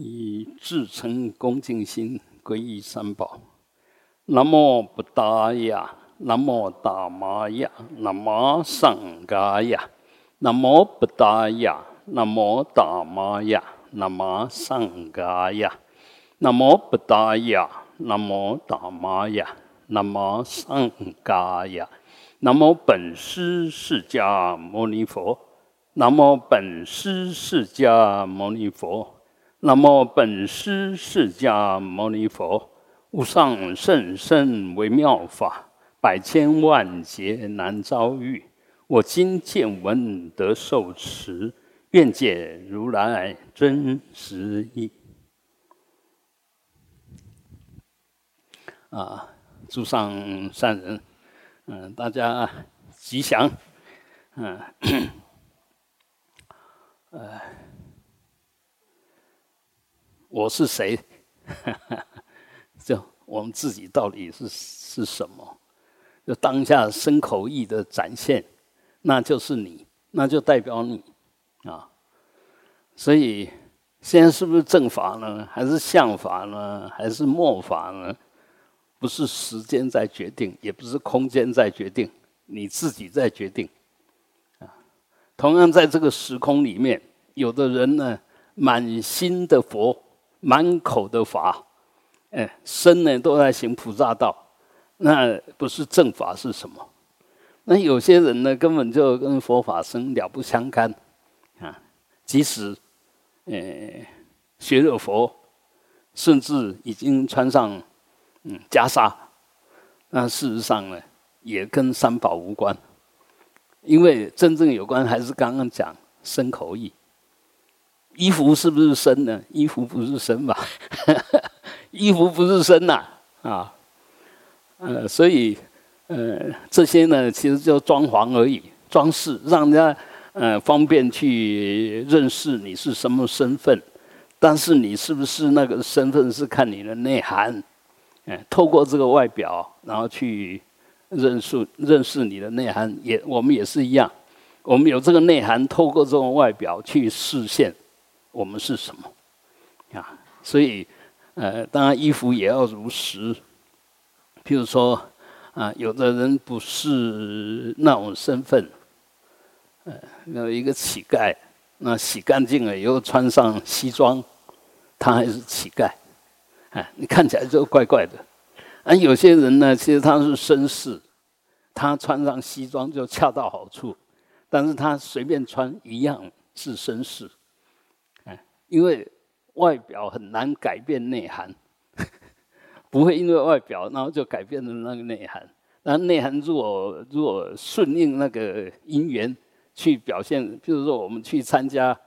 以至诚恭敬心皈依三宝。南无布达雅，南无达摩雅，南无上伽雅，南无布达雅，南无达摩雅，南无上伽雅，南无布达雅，南无达摩雅，南无上伽雅，南无本师释迦牟尼佛，南无本师释迦牟尼佛。南无本师释迦牟尼佛，无上甚深微妙法，百千万劫难遭遇。我今见闻得受持，愿解如来真实义。诸上善人，大家吉祥，我是谁？就我们自己到底是什么？就当下身口意的展现，那就是你，那就代表你啊。所以现在是不是正法呢？还是相法呢？还是末法呢？不是时间在决定，也不是空间在决定，你自己在决定啊。同样在这个时空里面，有的人呢，满心的佛，满口的法，身呢都在行菩萨道，那不是正法是什么？那有些人呢，根本就跟佛法僧了不相干啊！即使学了佛，甚至已经穿上袈裟，那事实上呢，也跟三宝无关，因为真正有关还是刚刚讲身口意。衣服是不是身呢？衣服不是身吧？衣服不是身呐，啊，所以这些呢，其实就装潢而已，装饰，让人家方便去认识你是什么身份。但是你是不是那个身份，是看你的内涵，透过这个外表，然后去认识你的内涵。我们也是一样，我们有这个内涵，透过这种外表去实现。我们是什么啊？所以，当然衣服也要如实。譬如说，有的人不是那种身份，有一个乞丐，那洗干净了以后穿上西装，他还是乞丐，你看起来就怪怪的。有些人呢，其实他是绅士，他穿上西装就恰到好处，但是他随便穿一样是绅士。因为外表很难改变内涵，不会因为外表然后就改变了那个内涵。那内涵如果顺应那个因缘去表现，譬如说我们去参加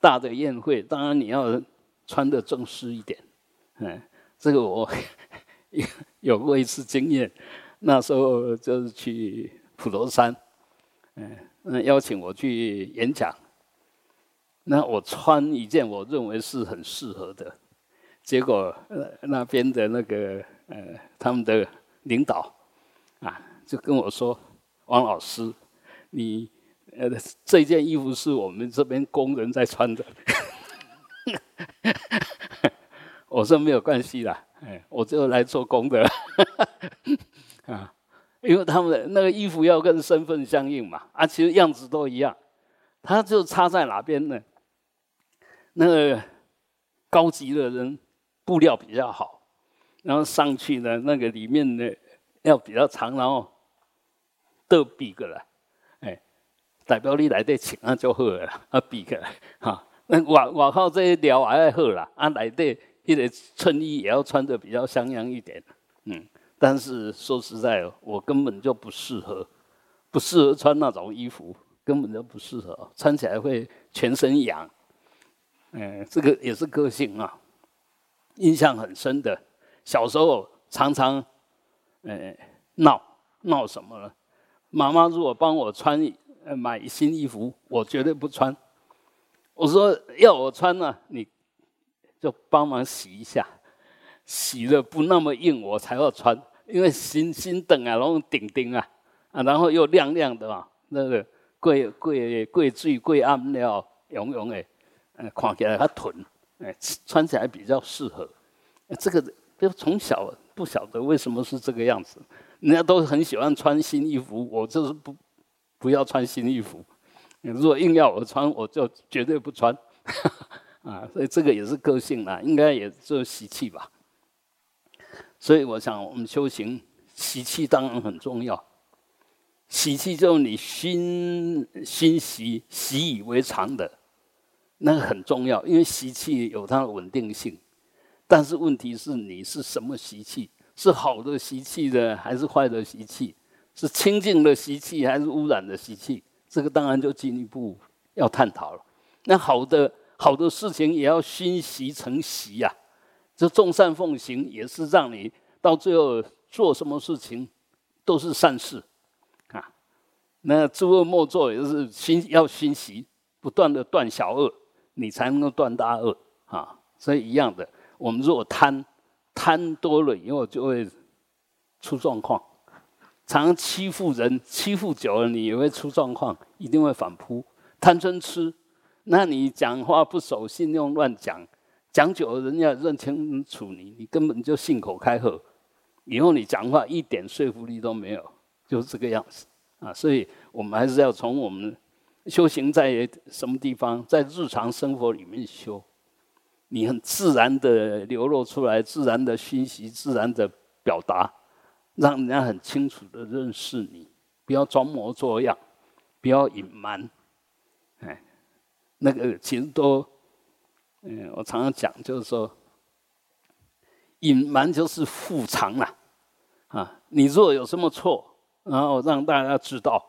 大的宴会，当然你要穿得正式一点。这个我有过一次经验，那时候就是去普陀山，邀请我去演讲。那我穿一件我认为是很适合的，结果那边的那个他们的领导就跟我说：“王老师，你这件衣服是我们这边工人在穿的。”我说没有关系啦，我就来做工的啊，因为他们的那个衣服要跟身份相应嘛，其实样子都一样，他就差在哪边呢？那个高级的人布料比较好，然后上去呢，那个里面呢要比较长，然后倒比过来，代表你来得穿啊就好了，比过来哈。那外口这料也好啦，内底迄个衬衣也要穿得比较像样一点，但是说实在，我根本就不适合穿那种衣服，根本就不适合，穿起来会全身痒。这个也是个性啊，印象很深的。小时候常常，闹什么呢？妈妈如果帮我买新衣服，我绝对不穿。我说要我穿呢，你就帮忙洗一下，洗的不那么硬，我才要穿。因为新等啊，然后顶啊，然后又亮亮的嘛，那个过水过暗了，用的。看起来较囤，穿起来比较适合。这个就从小不晓得为什么是这个样子，人家都很喜欢穿新衣服，我就是不要穿新衣服。如果硬要我穿，我就绝对不穿。啊，所以这个也是个性啦，应该也就习气吧。所以我想，我们修行习气当然很重要。习气就是你习以为常的，那个很重要，因为习气有它的稳定性。但是问题是，你是什么习气？是好的习气呢，还是坏的习气？是清净的习气，还是污染的习气？这个当然就进一步要探讨了。那好的事情也要熏习成习呀，这众善奉行也是让你到最后做什么事情都是善事啊。那诸恶莫作也是要熏习，不断的断小恶，你才能够断大恶啊。所以一样的，我们如果贪多了以后，就会出状况。常常欺负人，欺负久了你也会出状况，一定会反扑。贪嗔痴，那你讲话不守信用乱讲，讲久了人家认清楚你，你根本就信口开河，以后你讲话一点说服力都没有，就是这个样子啊。所以我们还是要从我们修行在什么地方，在日常生活里面修，你很自然的流露出来，自然的熏习，自然的表达，让人家很清楚的认识你，不要装模作样，不要隐瞒。那个其实都，我常常讲，就是说，隐瞒就是复藏啦，啊，你若有什么错，然后让大家知道，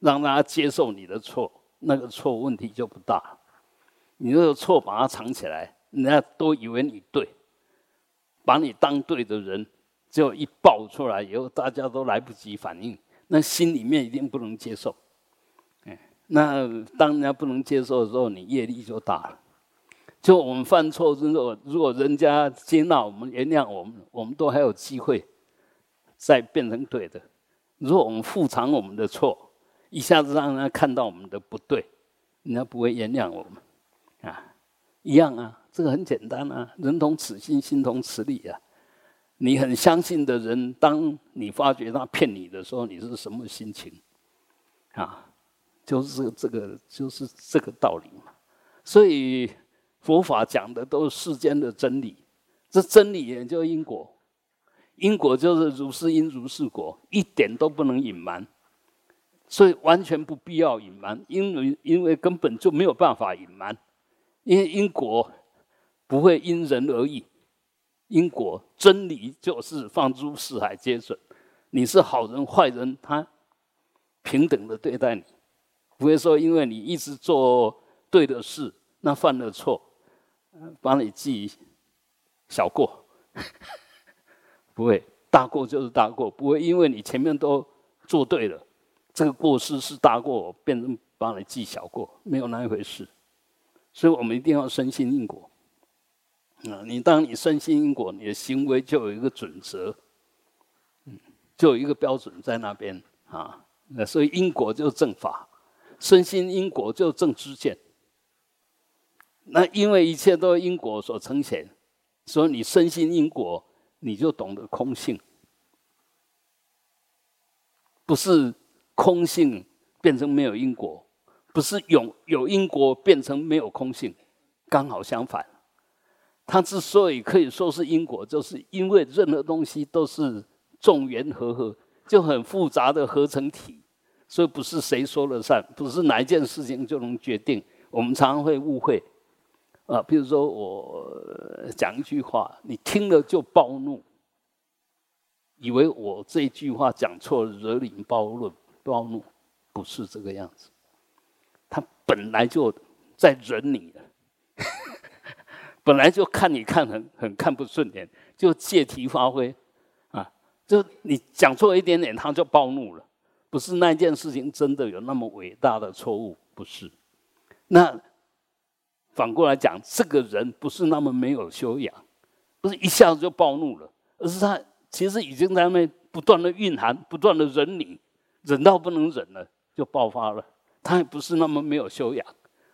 让大家接受你的错，那个错问题就不大。你若有错把它藏起来，人家都以为你对，把你当对的人，只有一爆出来以后，大家都来不及反应，那心里面一定不能接受。那当人家不能接受的时候，你业力就大了。就我们犯错之后，如果人家接纳我们、原谅我们，我们都还有机会再变成对的。如果我们复藏我们的错，一下子让人家看到我们的不对，人家不会原谅我们啊。一样啊，这个很简单啊，人同此心，心同此理啊。你很相信的人，当你发觉他骗你的时候，你是什么心情啊？就是这个道理嘛，所以佛法讲的都是世间的真理，这真理也就因果，因果就是如是因如是果，一点都不能隐瞒，所以完全不必要隐瞒，因为根本就没有办法隐瞒，因为因果不会因人而异，因果真理就是放诸四海皆准，你是好人坏人，他平等的对待你。不会说，因为你一直做对的事，那犯了错，帮你记小过，不会，大过就是大过，不会因为你前面都做对了，这个过失是大过，我变成帮你记小过，没有那一回事。所以我们一定要深信因果。当你深信因果，你的行为就有一个准则，就有一个标准在那边啊。所以因果就是正法。深信因果就正知见，那因为一切都因果所呈现，所以你深信因果，你就懂得空性，不是空性变成没有因果，不是有因果变成没有空性，刚好相反。它之所以可以说是因果，就是因为任何东西都是众缘和合，就很复杂的合成体。所以不是谁说了算，不是哪一件事情就能决定。我们常常会误会，比如说我讲一句话，你听了就暴怒，以为我这句话讲错了，惹你暴怒，不是这个样子。他本来就在惹你了，本来就看你很看不顺眼，就借题发挥啊，就你讲错一点点，他就暴怒了。不是那件事情真的有那么伟大的错误，不是。那反过来讲，这个人不是那么没有修养，不是一下子就暴怒了，而是他其实已经在那边不断的蕴含，不断的忍你，忍到不能忍了就爆发了。他也不是那么没有修养，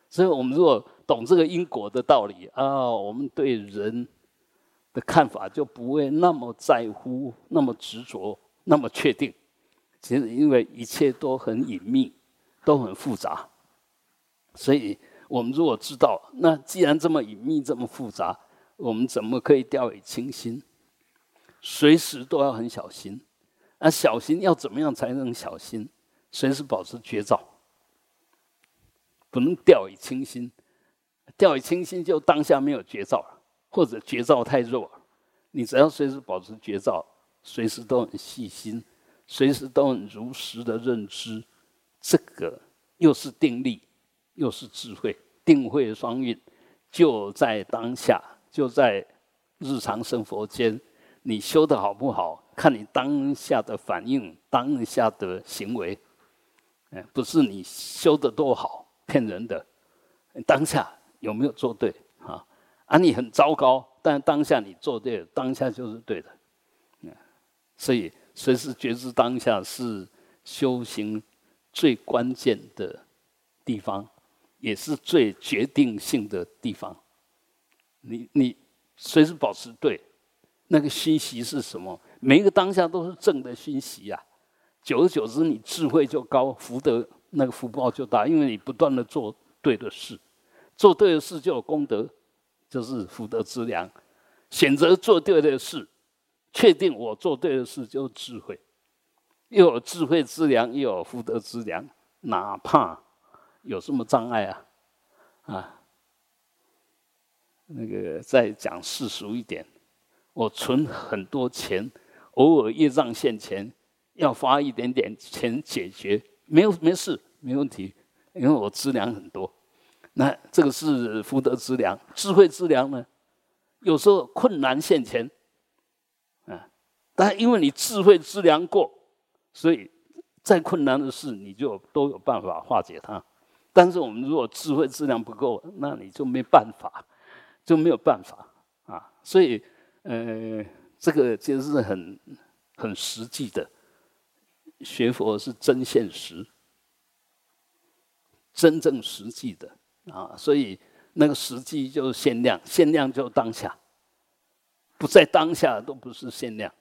所以我们如果懂这个因果的道理啊，我们对人的看法就不会那么在乎、那么执着、那么确定。其实因为一切都很隐秘，都很复杂，所以我们如果知道，那既然这么隐秘、这么复杂，我们怎么可以掉以轻心？随时都要很小心。那小心要怎么样才能小心？随时保持觉照，不能掉以轻心。掉以轻心就当下没有觉照了，或者觉照太弱了。你只要随时保持觉照，随时都很细心，随时都很如实的认知，这个又是定力，又是智慧，定慧双运，就在当下，就在日常生活间。你修得好不好，看你当下的反应，当下的行为，不是你修得多好，骗人的。当下有没有做对啊？啊，你很糟糕，但当下你做对了，当下就是对的。所以随时觉知当下是修行最关键的地方，也是最决定性的地方。你随时保持对。那个熏习是什么？每一个当下都是正的熏习啊！久而久之，你智慧就高，福德那个福报就大，因为你不断的做对的事，做对的事就有功德，就是福德之粮。选择做对的事，确定我做对的事，就是智慧，又有智慧之粮，又有福德之粮，哪怕有什么障碍啊！那个再讲世俗一点。我存很多钱，偶尔业障现前，要花一点点钱解决，没事，没问题，因为我资粮很多。那这个是福德资粮，智慧资粮呢？有时候困难现前，但因为你智慧资粮过，所以再困难的事你就都有办法化解它。但是我们如果智慧资粮不够，那你就没办法，就没有办法啊，所以。这个就是很实际的，学佛是真现实，真正实际的啊，所以那个实际就是限量，限量就是当下，不在当下都不是限量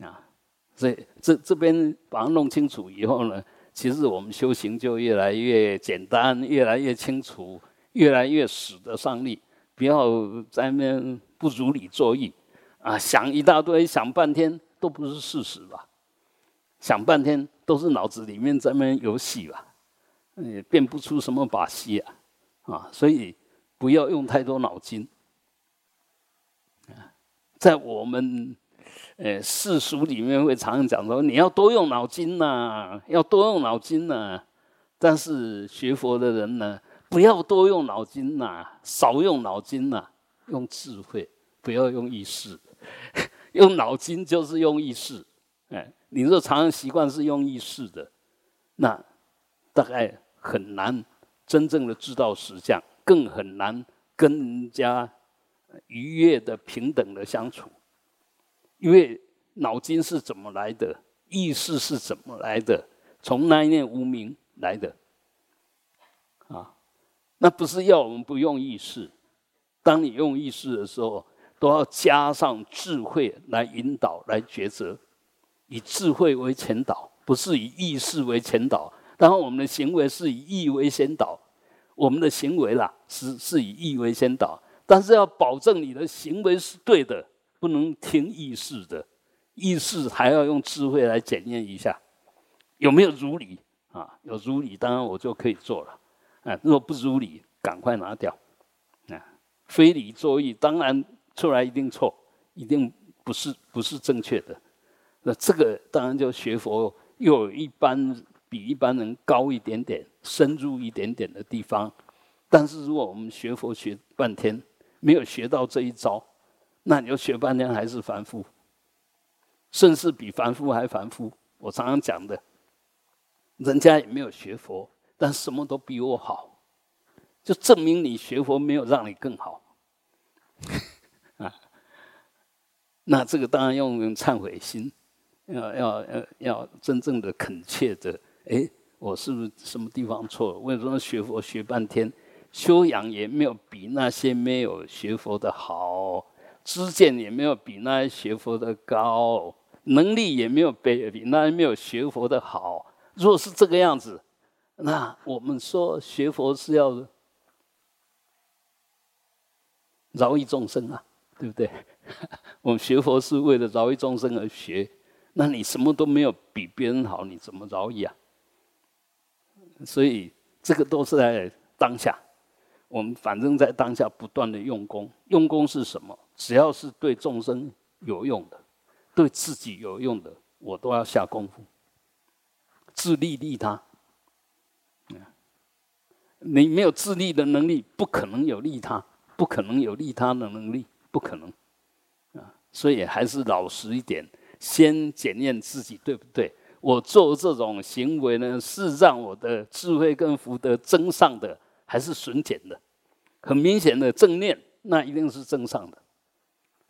啊。所以这边把它弄清楚以后呢，其实我们修行就越来越简单，越来越清楚，越来越使得上力，不要在那边不如理作意啊！想一大堆，想半天都不是事实吧？想半天都是脑子里面在那边游戏吧？也变不出什么把戏啊！啊，所以不要用太多脑筋。在我们世俗里面会常常讲说，你要多用脑筋呐，要多用脑筋呐。但是学佛的人呢，不要多用脑筋呐，少用脑筋呐。用智慧，不要用意识。用脑筋就是用意识。你若常常习惯是用意识的，那大概很难真正的知道实相，更很难跟人家愉悦的、平等的相处。因为脑筋是怎么来的，意识是怎么来的，从那一念无明来的。啊，那不是要我们不用意识。当你用意识的时候，都要加上智慧来引导、来抉择，以智慧为前导，不是以意识为前导。当然，我们的行为是以意为先导，我们的行为啦是以意为先导，但是要保证你的行为是对的，不能听意识的，意识还要用智慧来检验一下有没有如理啊。有如理，当然我就可以做了。如果不如理，赶快拿掉。非理作意，当然出来一定错，一定不是正确的。那这个当然就学佛又有比一般人高一点点、深入一点点的地方。但是如果我们学佛学半天，没有学到这一招，那你就学半天还是凡夫，甚至比凡夫还凡夫。我常常讲的，人家也没有学佛，但什么都比我好。就证明你学佛没有让你更好啊！那这个当然用忏悔心，要真正的恳切的，我是不是什么地方错了？为什么学佛学半天，修养也没有比那些没有学佛的好，知见也没有比那些学佛的高，能力也没有比那些没有学佛的好。若是这个样子，那我们说学佛是要饶益众生啊，对不对？我们学佛是为了饶益众生而学，那你什么都没有比别人好，你怎么饶益啊？所以这个都是在当下，我们反正在当下不断的用功。用功是什么？只要是对众生有用的，对自己有用的，我都要下功夫，自利利他。你没有自利的能力，不可能有利他，不可能有利他的能力，不可能。所以还是老实一点，先检验自己对不对。我做这种行为呢，是让我的智慧跟福德增上的，还是损减的？很明显的正念，那一定是增上的；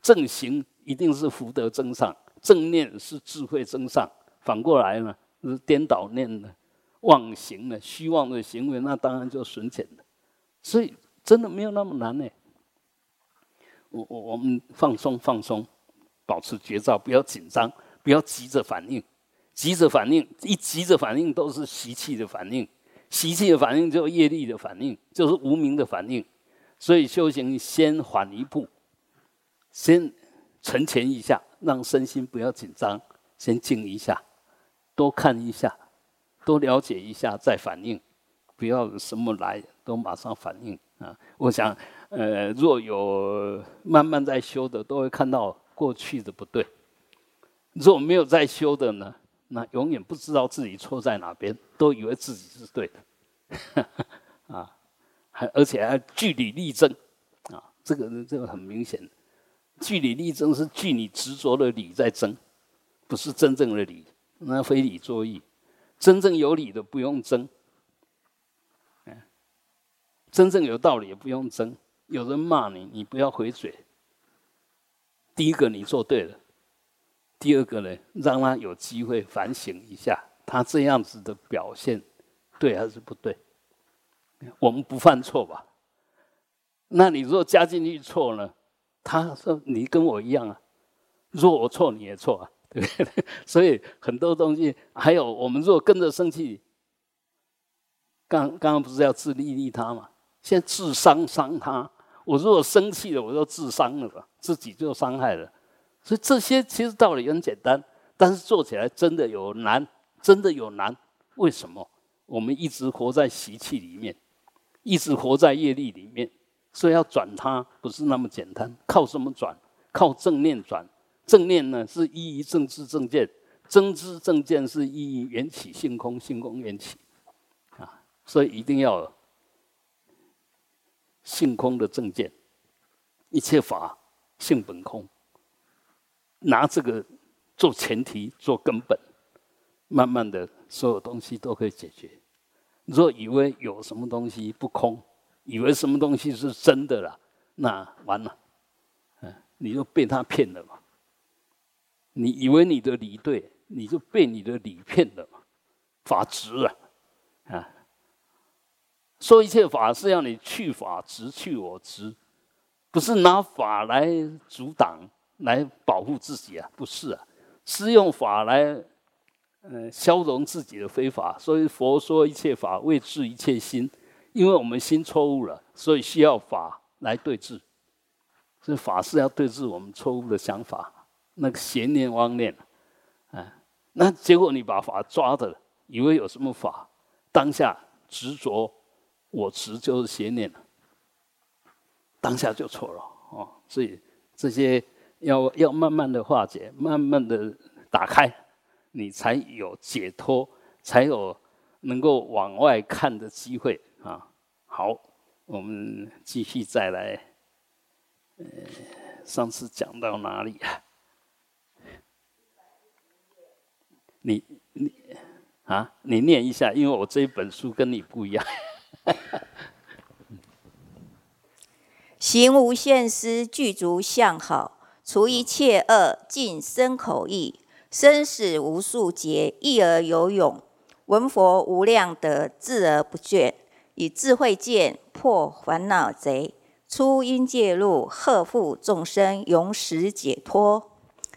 正行一定是福德增上，正念是智慧增上。反过来呢，是颠倒念的、妄行的、虚妄的行为，那当然就损减的。所以真的没有那么难呢。我们放松放松，保持觉照，不要紧张，不要急着反应。急着反应，一急着反应都是习气的反应，习气的反应就是业力的反应，就是无明的反应。所以修行先缓一步，先沉潜一下，让身心不要紧张，先静一下，多看一下，多了解一下再反应，不要什么来都马上反应啊！我想，若有慢慢在修的，都会看到过去的不对；若没有在修的呢？那永远不知道自己错在哪边，都以为自己是对的啊，而且还据理力争啊，这个很明显，据理力争是据你执着的理在争，不是真正的理，那非理作义。真正有理的不用争，真正有道理也不用争。有人骂你，你不要回嘴。第一个，你做对了。第二个呢，让他有机会反省一下，他这样子的表现对还是不对？我们不犯错吧？那你若加进去错呢？他说你跟我一样啊，若我错你也错啊，对不对？所以很多东西，还有我们若跟着生气，刚刚不是要自利利他嘛？现在自伤伤他，我如果生气了，我就自伤了吧，自己就伤害了。所以这些其实道理很简单，但是做起来真的有难，真的有难。为什么？我们一直活在习气里面，一直活在业力里面，所以要转它不是那么简单。靠什么转？靠正念转。正念呢是依于正知正见，正知正见是依于缘起性空，性空缘起啊，所以一定要有性空的正见，一切法性本空。拿这个做前提，做根本，慢慢的所有东西都可以解决。若以为有什么东西不空，以为什么东西是真的了，那完了，你就被他骗了嘛。你以为你的理对，你就被你的理骗了嘛。法执啊，说一切法是要你去法执，去我执，不是拿法来阻挡。来保护自己啊，不是啊，是用法来，消融自己的非法。所以佛说一切法为治一切心，因为我们心错误了，所以需要法来对治。所以法是要对治我们错误的想法，那个邪念、妄念，那结果你把法抓的，以为有什么法，当下执着我执就是邪念了，当下就错了哦。所以这些。要慢慢的化解，慢慢的打开，你才有解脱，才有能够往外看的机会啊！好，我们继续再来。上次讲到哪里啊？你念一下，因为我这一本书跟你不一样。行无限思，具足相好。除一切恶，尽身口意。生死无数劫，一而有永。闻佛无量德，智而不倦。以智慧剑破烦恼贼，出阴界路，荷负众生，永始解脱。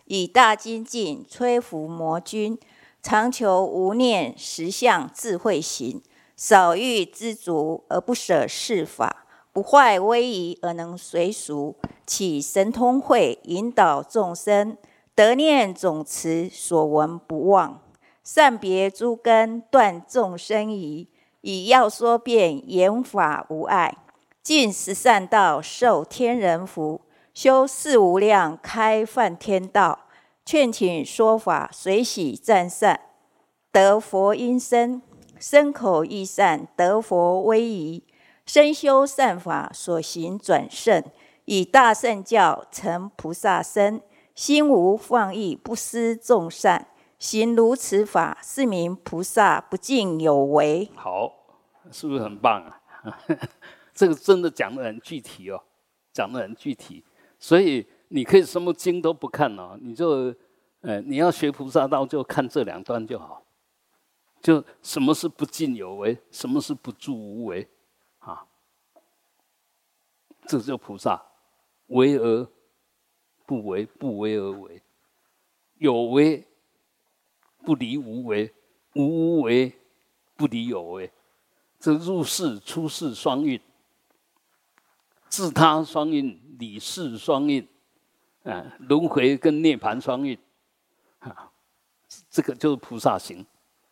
以大精进摧伏魔君，常求无念实相智慧行。少欲知足而不舍世法，不坏威仪而能随俗。起神通慧引导众生，得念总持所闻不忘。善别诸根断众生疑，以要说辩言法无碍。尽十善道受天人福，修四无量开梵天道。劝请说法随喜赞善，得佛音声，身口意善得佛威仪。身修善法所行转胜，以大圣教成菩萨身。心无放逸不思众善，行如此法是名菩萨不尽有为。好，是不是很棒啊？这个真的讲得很具体哦，讲得很具体，所以你可以什么经都不看哦，你就，你要学菩萨道就看这两段就好，就什么是不尽有为，什么是不住无为，啊，这就菩萨，为而不为，不为而为，有为不离无为，无为不离有为，这入世出世双运。自他双运，理事双运，轮回跟涅槃双运，这个就是菩萨行。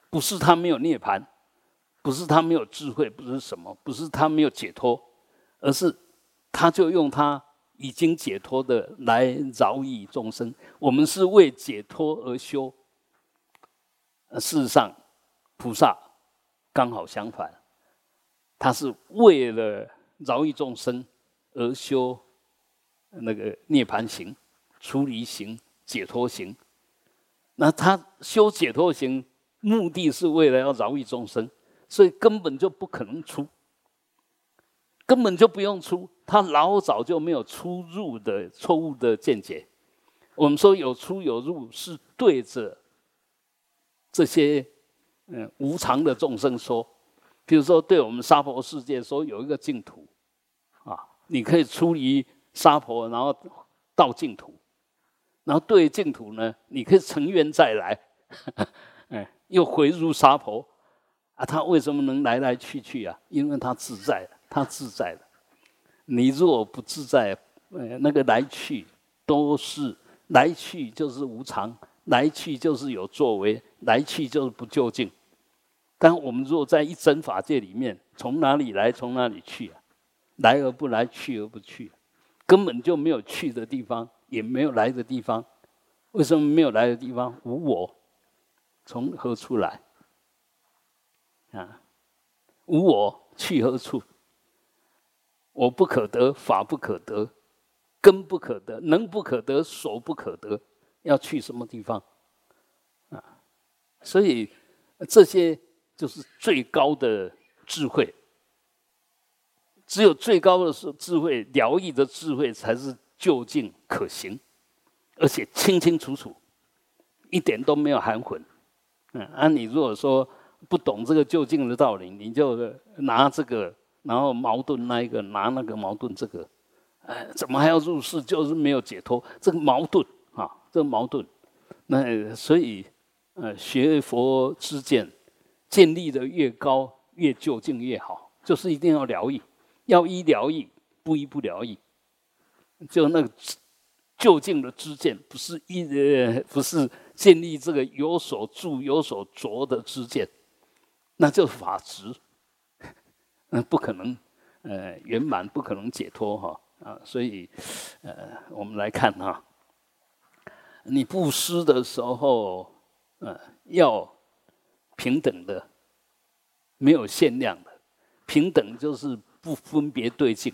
不是他没有涅槃，不是他没有智慧，不是什么，不是他没有解脱，而是他就用他已经解脱的来饶益众生。我们是为解脱而修，事实上，菩萨刚好相反，他是为了饶益众生。而修那个涅槃行、出离行、解脱行，那他修解脱行目的是为了要饶益众生，所以根本就不可能出，根本就不用出，他老早就没有出入的错误的见解。我们说有出有入，是对着这些无常的众生说，比如说对我们娑婆世界说有一个净土。你可以出离娑婆，然后到净土，然后对净土呢，你可以乘愿再来，又回入娑婆啊！他为什么能来来去去啊？因为他自在，他自在了。你如果不自在，那个来去都是来去，就是无常，来去就是有作为，来去就是不究竟。但我们如果在一真法界里面，从哪里来，从哪里去啊？来而不来，去而不去，根本就没有去的地方，也没有来的地方。为什么没有来的地方？无我，从何处来？啊，无我去何处？我不可得，法不可得，根不可得，能不可得，所不可得，要去什么地方？啊，所以这些就是最高的智慧。只有最高的智慧，疗愈的智慧，才是究竟可行，而且清清楚楚，一点都没有含混。你如果说不懂这个究竟的道理，你就拿这个，然后矛盾那一个，拿那个矛盾这个，怎么还要入世？就是没有解脱，这个矛盾啊，这个矛盾。那所以，学佛之见，建立的越高，越究竟越好，就是一定要疗愈。要依疗愈，不依不疗愈，就那个究竟的知见，不是建立这个有所住有所着的知见，那就是法执，不可能圆满，不可能解脱哈啊！所以我们来看哈，你布施的时候，要平等的，没有限量的，平等就是。不分别对境，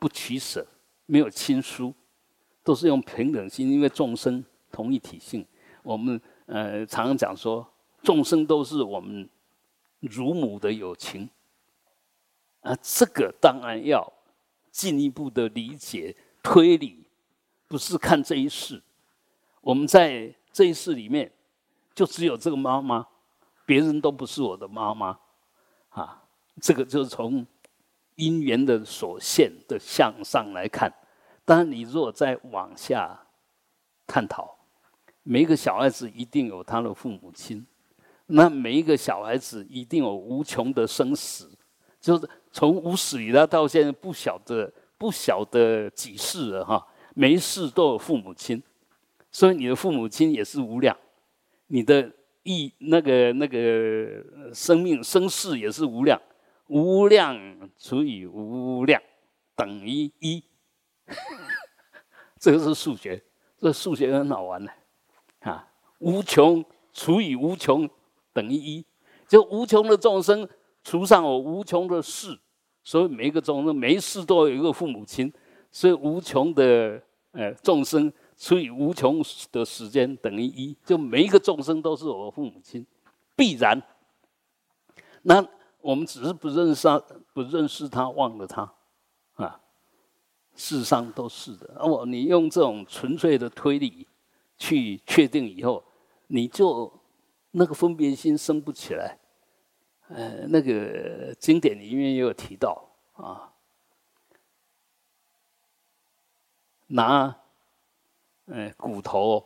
不取舍，没有亲疏，都是用平等心，因为众生同一体性。我们常常讲说，众生都是我们乳母的友情啊，这个当然要进一步的理解推理，不是看这一世。我们在这一世里面，就只有这个妈妈，别人都不是我的妈妈啊。这个就是从因缘的所现的向上来看。当然，你如果再往下探讨，每一个小孩子一定有他的父母亲，那每一个小孩子一定有无穷的生死，就是从无始以来到现在不晓得几世了哈，每一世都有父母亲，所以你的父母亲也是无量，你的那个生命生世也是无量，无量除以无量等于一。这个是数学，这数学很好玩的啊！无穷除以无穷等于一，就无穷的众生除上有无穷的世，所以每一个众生每一世都有一个父母亲，所以无穷的众生除以无穷的时间等于一，就每一个众生都是我父母亲，必然。那我们只是不认识他，忘了他啊。事实上都是的。你用这种纯粹的推理去确定以后，你就那个分别心生不起来。那个经典里面也有提到啊，拿骨头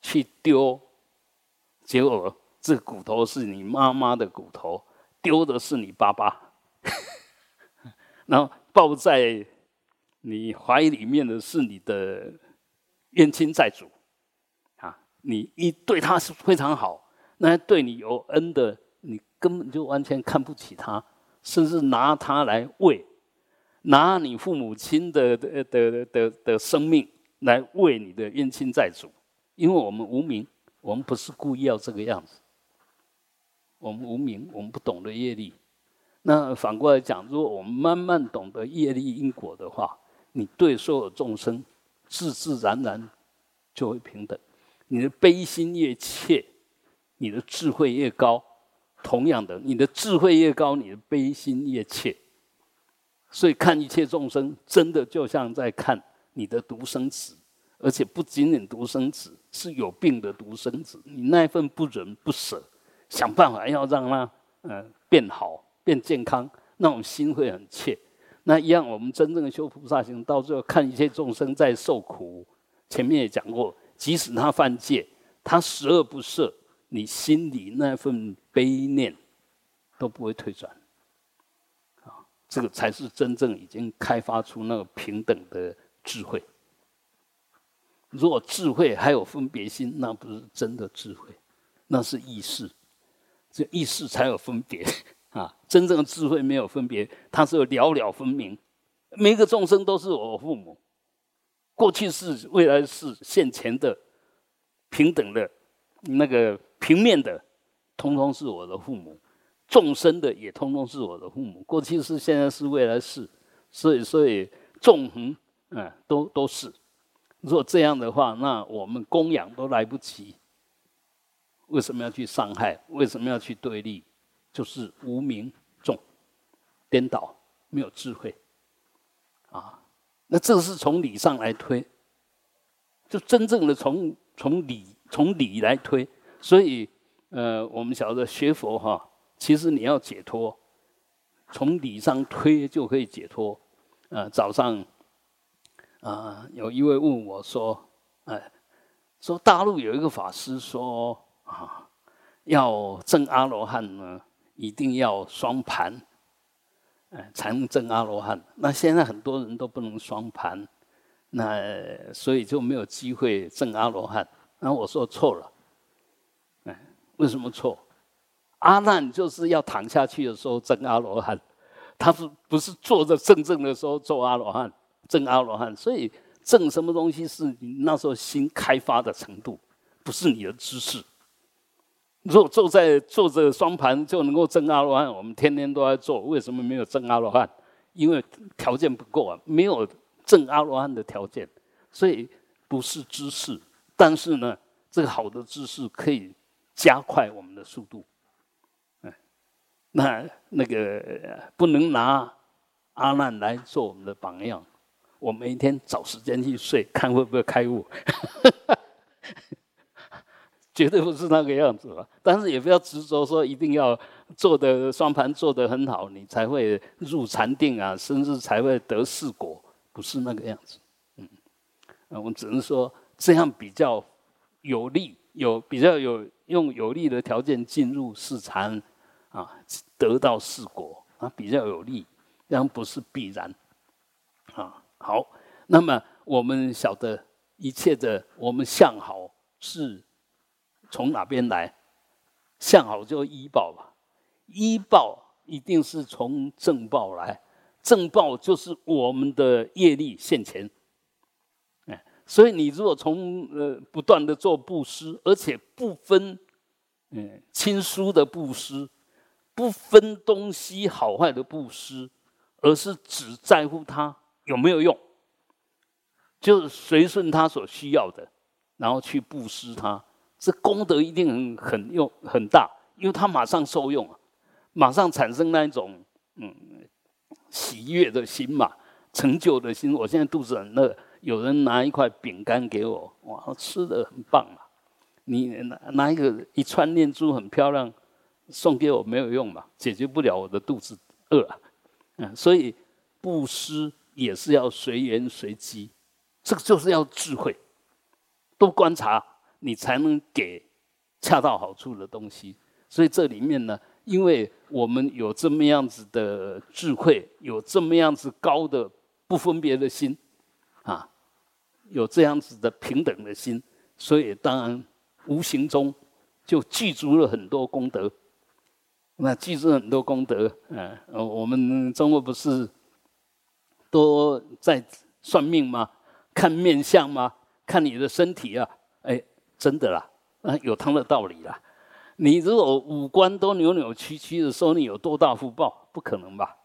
去丢，结果这个骨头是你妈妈的骨头，丢的是你爸爸，然后抱在你怀里面的是你的冤亲债主啊！你一对他是非常好，那对你有恩的，你根本就完全看不起他，甚至拿他来喂，拿你父母亲的生命来喂你的冤亲债主。因为我们无明，我们不是故意要这个样子，我们无明，我们不懂得业力。那反过来讲，如果我们慢慢懂得业力因果的话，你对所有众生自然就会平等。你的悲心越切，你的智慧越高，同样的，你的智慧越高，你的悲心越切，所以看一切众生真的就像在看你的独生子，而且不仅仅独生子，是有病的独生子。你那份不忍不舍，想办法要让他变好变健康，那种心会很切。那一样，我们真正的修菩萨行，到最后看一切众生在受苦。前面也讲过，即使他犯戒，他十恶不赦，你心里那份悲念都不会退转。这个才是真正已经开发出那个平等的智慧。如果智慧还有分别心，那不是真的智慧，那是意识。这意识才有分别。啊，真正的智慧没有分别，它是了了分明。每一个众生都是我父母，过去世、未来世、现前的、平等的、那个平面的，通通是我的父母；众生的也通通是我的父母，过去世、现在世、未来世，所以纵横都是。如果这样的话，那我们供养都来不及，为什么要去伤害？为什么要去对立？就是无明重，颠倒，没有智慧啊。那这是从理上来推，就真正的从理来推。所以我们晓得学佛哈，其实你要解脱，从理上推就可以解脱。早上有一位问我说，说大陆有一个法师说啊，要证阿罗汉呢，一定要双盘，才能证阿罗汉。那现在很多人都不能双盘，那所以就没有机会证阿罗汉。然后我说错了，为什么错？阿难就是要躺下去的时候证阿罗汉，他不是坐着正正的时候做阿罗汉，证阿罗汉。所以证什么东西是你那时候新开发的程度，不是你的知识。如果坐着双盘就能够证阿罗汉，我们天天都在做，为什么没有证阿罗汉？因为条件不够啊，没有证阿罗汉的条件，所以不是知识。但是呢，这个好的知识可以加快我们的速度。那个不能拿阿难来做我们的榜样。我每天找时间去睡，看会不会开悟。绝对不是那个样子了。但是也不要执着说一定要做的双盘做得很好，你才会入禅定啊，甚至才会得四果，不是那个样子。我们只能说这样比较有利，用有利的条件进入四禅啊，得到四果啊，比较有利，这样不是必然啊。好，那么我们晓得一切的我们向好是从哪边来？向好就依报吧，依报一定是从正报来，正报就是我们的业力现前。所以你如果从不断的做布施，而且不分亲疏的布施，不分东西好坏的布施，而是只在乎它有没有用，就随顺它所需要的，然后去布施它，这功德一定 很大，因为它马上受用，马上产生那一种喜悦的心嘛，成就的心。我现在肚子很饿，有人拿一块饼干给我，哇，吃的很棒嘛！你拿一串念珠很漂亮，送给我没有用嘛，解决不了我的肚子饿啊。所以布施也是要随缘随机，这个就是要智慧，多观察，你才能给恰到好处的东西。所以这里面呢，因为我们有这么样子的智慧，有这么样子高的不分别的心。有这样子的平等的心，所以当然无形中就具足了很多功德。那具足很多功德，我们中国不是都在算命吗？看面相吗？看你的身体啊，真的啦，有它的道理啦。你如果五官都扭扭曲曲的时候，你有多大福报？不可能吧？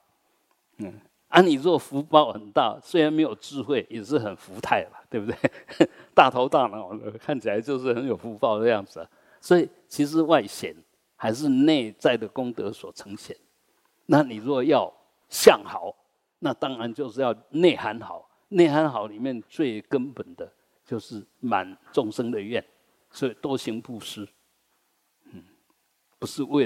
你如果福报很大，虽然没有智慧，也是很福态了，对不对？大头大脑的，看起来就是很有福报的样子。所以其实外显还是内在的功德所呈现。那你如果要向好，那当然就是要内涵好。内涵好里面最根本的就是满众生的愿，所以多行布施。不是为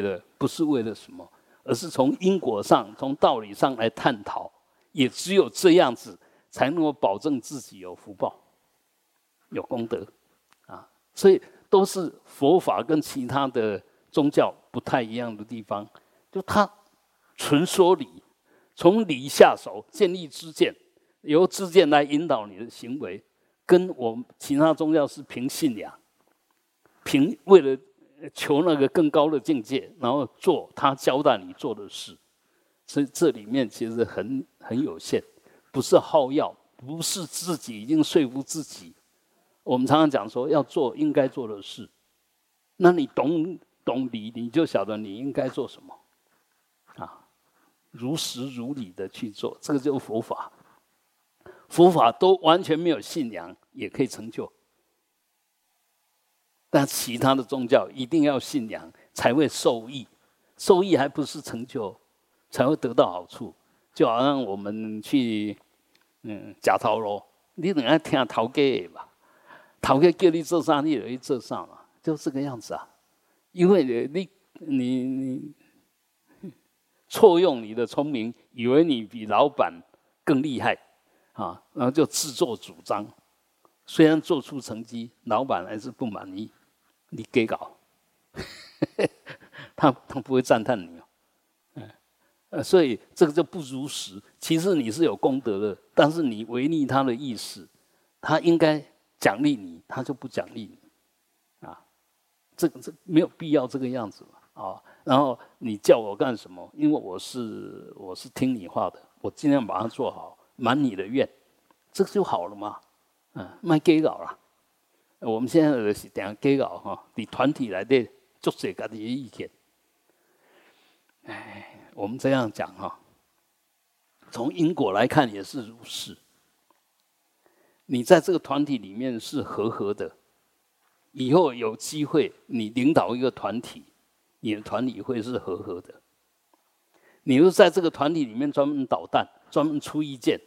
了什么。而是从因果上、从道理上来探讨，也只有这样子，才能够保证自己有福报、有功德啊！所以都是佛法跟其他的宗教不太一样的地方，就它纯说理，从理下手，建立知见，由知见来引导你的行为，跟我们其他宗教是凭信仰，凭为了求那个更高的境界，然后做他交代你做的事。所以这里面其实很有限，不是好药，不是自己已经说服自己。我们常常讲说要做应该做的事，那你懂理，你就晓得你应该做什么啊，如实如理的去做，这个就是佛法。佛法都完全没有信仰也可以成就。但其他的宗教一定要信仰才会受益，受益还不是成就，才会得到好处。就好像我们去吃头路，你等下听头家的吧，头家叫你做啥，你就去做啥嘛，就这个样子啊。因为你错用你的聪明，以为你比老板更厉害啊，然后就自作主张。虽然做出成绩，老板还是不满意。你给搞他不会赞叹你所以这个就不如实。其实你是有功德的，但是你违逆他的意思，他应该奖励你，他就不奖励你这没有必要这个样子嘛。然后你叫我干什么？因为我是听你话的，我尽量把它做好，满你的愿，这就好了嘛。不要计较啦。我们现在就是经常计较哈，在团体内底足侪家己的意见。我们这样讲哈，从因果来看也是如是。你在这个团体里面是和的，以后有机会你领导一个团体，你的团体会是和的。你又在这个团体里面专门捣蛋，专门出意见，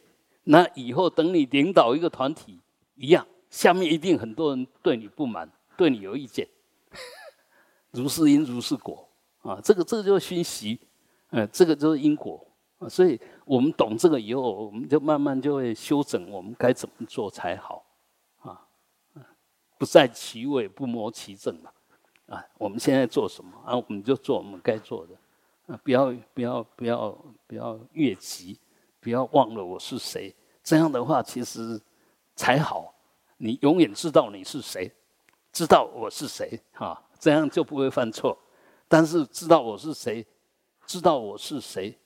那以后等你领导一个团体一样，下面一定很多人对你不满，对你有意见，如是因如是果啊，这个就是熏习，这个就是因果啊。所以我们懂这个以后，我们就慢慢就会修整，我们该怎么做才好啊？不在其位，不谋其政嘛。啊，我们现在做什么啊？我们就做我们该做的。不要越级，不要忘了我是谁。这样的话，其实才好。你永远知道你是谁，知道我是谁啊，这样就不会犯错。但是知道我是谁，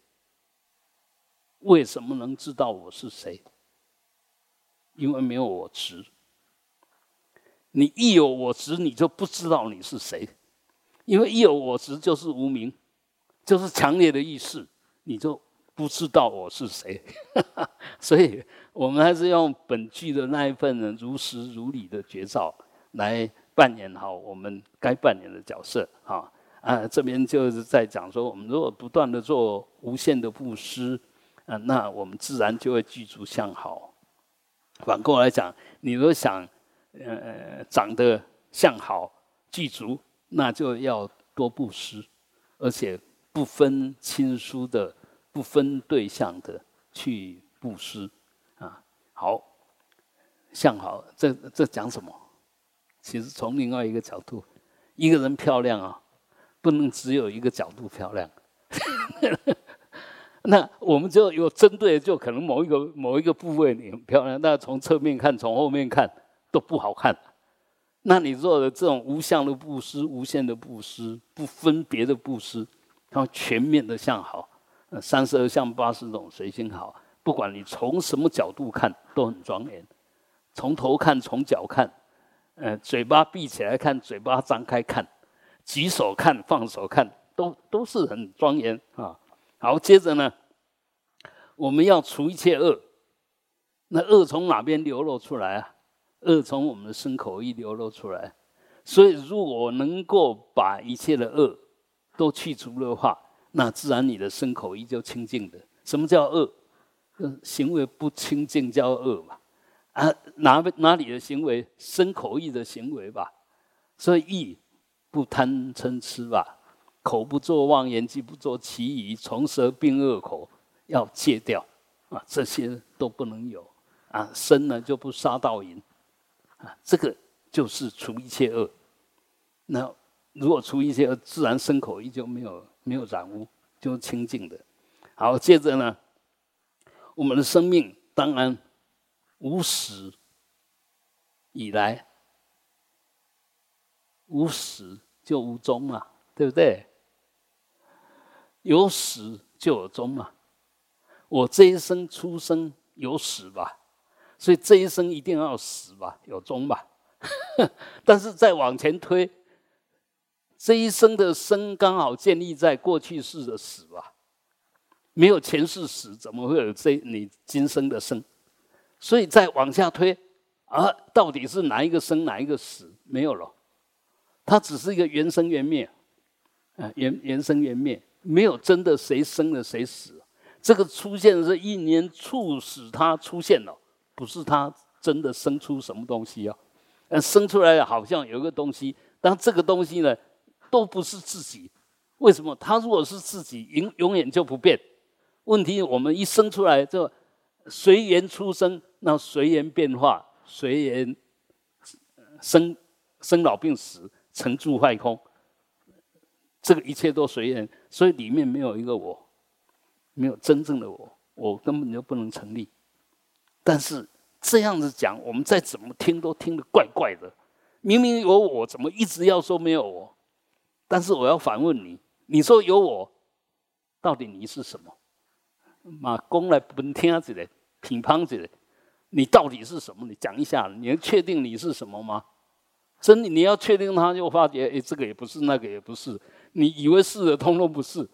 为什么能知道我是谁？因为没有我执。你一有我执，你就不知道你是谁，因为一有我执就是无明。就是强烈的意识，你就不知道我是谁。所以我们还是用本具的那一份如实如理的觉照来扮演好我们该扮演的角色啊。这边就是在讲说，我们如果不断的做无限的布施啊，那我们自然就会具足相好。反过来讲，你如果想长得相好具足，那就要多布施，而且不分亲疏的，不分对象的去布施啊。好，相好，这讲什么？其实从另外一个角度，一个人漂亮啊，不能只有一个角度漂亮。那我们就有针对，就可能某一个部位你很漂亮，那从侧面看，从后面看都不好看。那你做的这种无相的布施、无限的布施、不分别的布施。然后全面的相好，32相、80种随心好，不管你从什么角度看都很庄严，从头看，从脚看，嘴巴闭起来看，嘴巴张开看，举手看，放手看，都是很庄严啊。好，接着呢，我们要除一切恶，那恶从哪边流露出来啊？恶从我们的身口意流露出来，所以如果能够把一切的恶都去除的话，那自然你的身口意就清净的。什么叫恶？行为不清净叫恶嘛？啊，哪里的行为？身口意的行为吧。所以意不贪嗔痴吧，口不做妄言，既不做其语，从舌并恶口要戒掉啊，这些都不能有啊。身呢就不杀盗淫啊，这个就是除一切恶。那如果除一切恶，自然身口意就没有染污，就是清净的。好，接着呢，我们的生命当然无始以来，无始就无终嘛，对不对？有始就有终嘛。我这一生出生有始吧，所以这一生一定要死吧，有终吧。但是再往前推。这一生的生刚好建立在过去世的死吧，没有前世死，怎么会有你今生的生？所以再往下推啊，到底是哪一个生哪一个死？没有了，它只是一个缘生缘灭，缘生缘灭，没有真的谁生了谁死。这个出现是一年促使它出现了，不是它真的生出什么东西啊？生出来好像有一个东西，但这个东西呢？都不是自己，为什么？他如果是自己，永远就不变。问题我们一生出来就随缘出生，那随缘变化，随缘生老病死，成住坏空，这个一切都随缘，所以里面没有一个我，没有真正的我，我根本就不能成立。但是这样子讲，我们再怎么听都听得怪怪的，明明有我，怎么一直要说没有我？但是我要反问你，你说有我，到底你是什么？嘛，讲来分听一个，品尝一个，你到底是什么？你讲一下，你能确定你是什么吗？真的，你要确定他，就发觉，这个也不是，那个也不是，你以为是的，通通不是；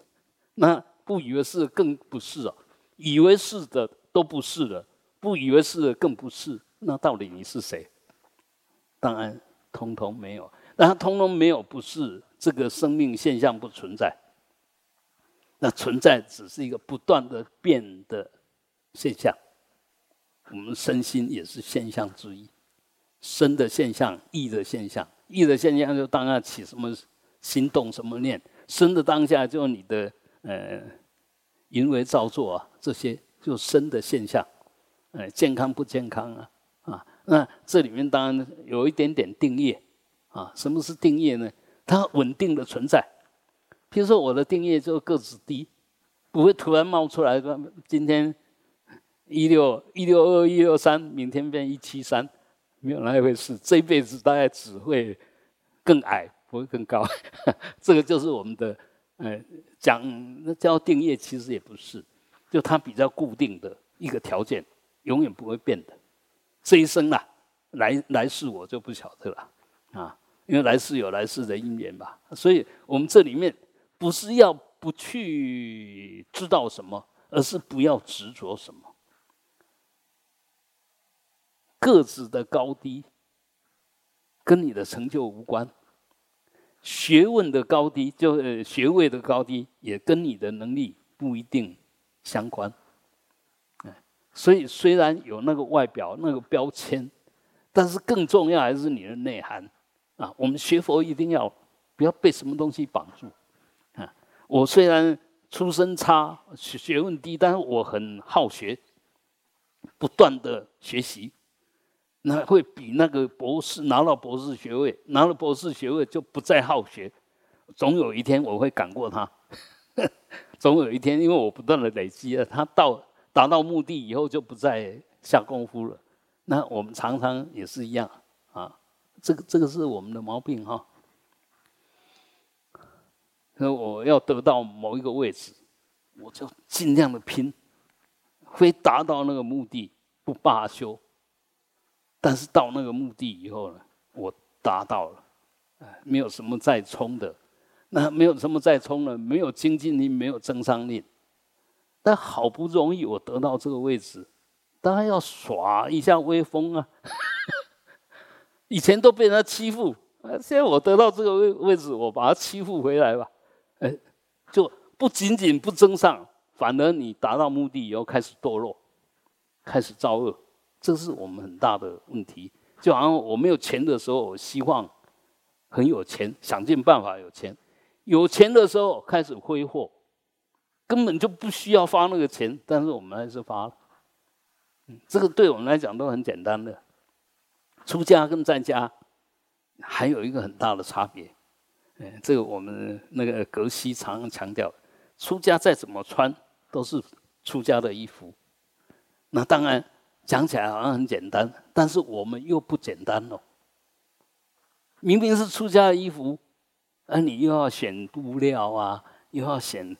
那不以为是的，更不是啊！以为是的都不是了，不以为是的更不是。那到底你是谁？当然，通通没有。但他通通没有，不是。这个生命现象不存在，那存在只是一个不断的变的现象。我们身心也是现象之一，身的现象、意的现象。意的现象就当然起什么心动什么念，生的当下就你的淫为造作啊，这些就生的现象，健康不健康啊？啊，那这里面当然有一点点定业啊。什么是定业呢？它稳定的存在。譬如说我的定业就个子低，不会突然冒出来，今天162、163，明天变173，没有那一回事。这一辈子大概只会更矮，不会更高。这个就是我们的讲那叫定业，其实也不是，就它比较固定的一个条件，永远不会变的。这一生啊，来世我就不晓得了啊，因为来世有来世的因缘吧。所以我们这里面不是要不去知道什么，而是不要执着什么。个子的高低跟你的成就无关，学问的高低，就学位的高低，也跟你的能力不一定相关。所以虽然有那个外表那个标签，但是更重要还是你的内涵啊！我们学佛一定要不要被什么东西绑住啊！我虽然出身差，学问低，但是我很好学，不断的学习，那会比那个博士拿到博士学位，拿了博士学位就不再好学。总有一天我会赶过他，总有一天，因为我不断的累积了，他达到目的以后就不再下功夫了。那我们常常也是一样啊，这个是我们的毛病哈。我要得到某一个位置，我就尽量的拼，非达到那个目的不罢休。但是到那个目的以后呢，我达到了，没有什么再冲的，那没有什么再冲了，没有精进力，没有增上力。但好不容易我得到这个位置，当然要耍一下威风啊！以前都被人家欺负，现在我得到这个位置，我把它欺负回来吧。就不仅仅不增上，反而你达到目的以后开始堕落，开始造恶，这是我们很大的问题。就好像我没有钱的时候，我希望很有钱，想尽办法有钱；有钱的时候开始挥霍，根本就不需要发那个钱，但是我们还是发了。这个对我们来讲都很简单的。出家跟在家还有一个很大的差别，这个我们那个格西常常强调，出家再怎么穿都是出家的衣服。那当然讲起来好像很简单，但是我们又不简单哦。明明是出家的衣服，而你又要选布料啊，又要选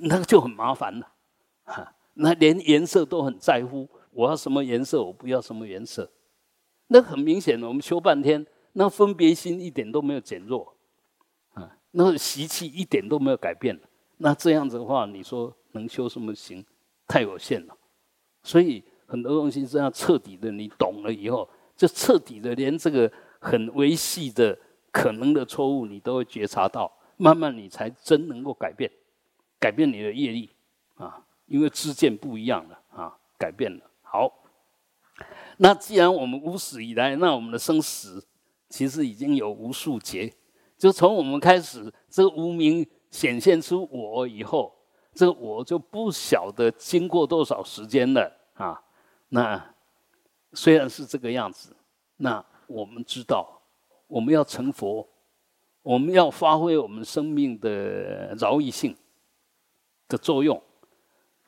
那个就很麻烦了。那连颜色都很在乎，我要什么颜色，我不要什么颜色。那很明显，我们修半天，那分别心一点都没有减弱，那习气一点都没有改变。那这样子的话，你说能修什么行？太有限了。所以很多东西是要彻底的，你懂了以后，就彻底的连这个很微细的可能的错误，你都会觉察到，慢慢你才真能够改变你的业力啊，因为知见不一样了啊，改变了。好，那既然我们无始以来，那我们的生死其实已经有无数劫，就从我们开始，这个无明显现出我以后，这个我就不晓得经过多少时间了啊。那虽然是这个样子，那我们知道，我们要成佛，我们要发挥我们生命的饶益性的作用，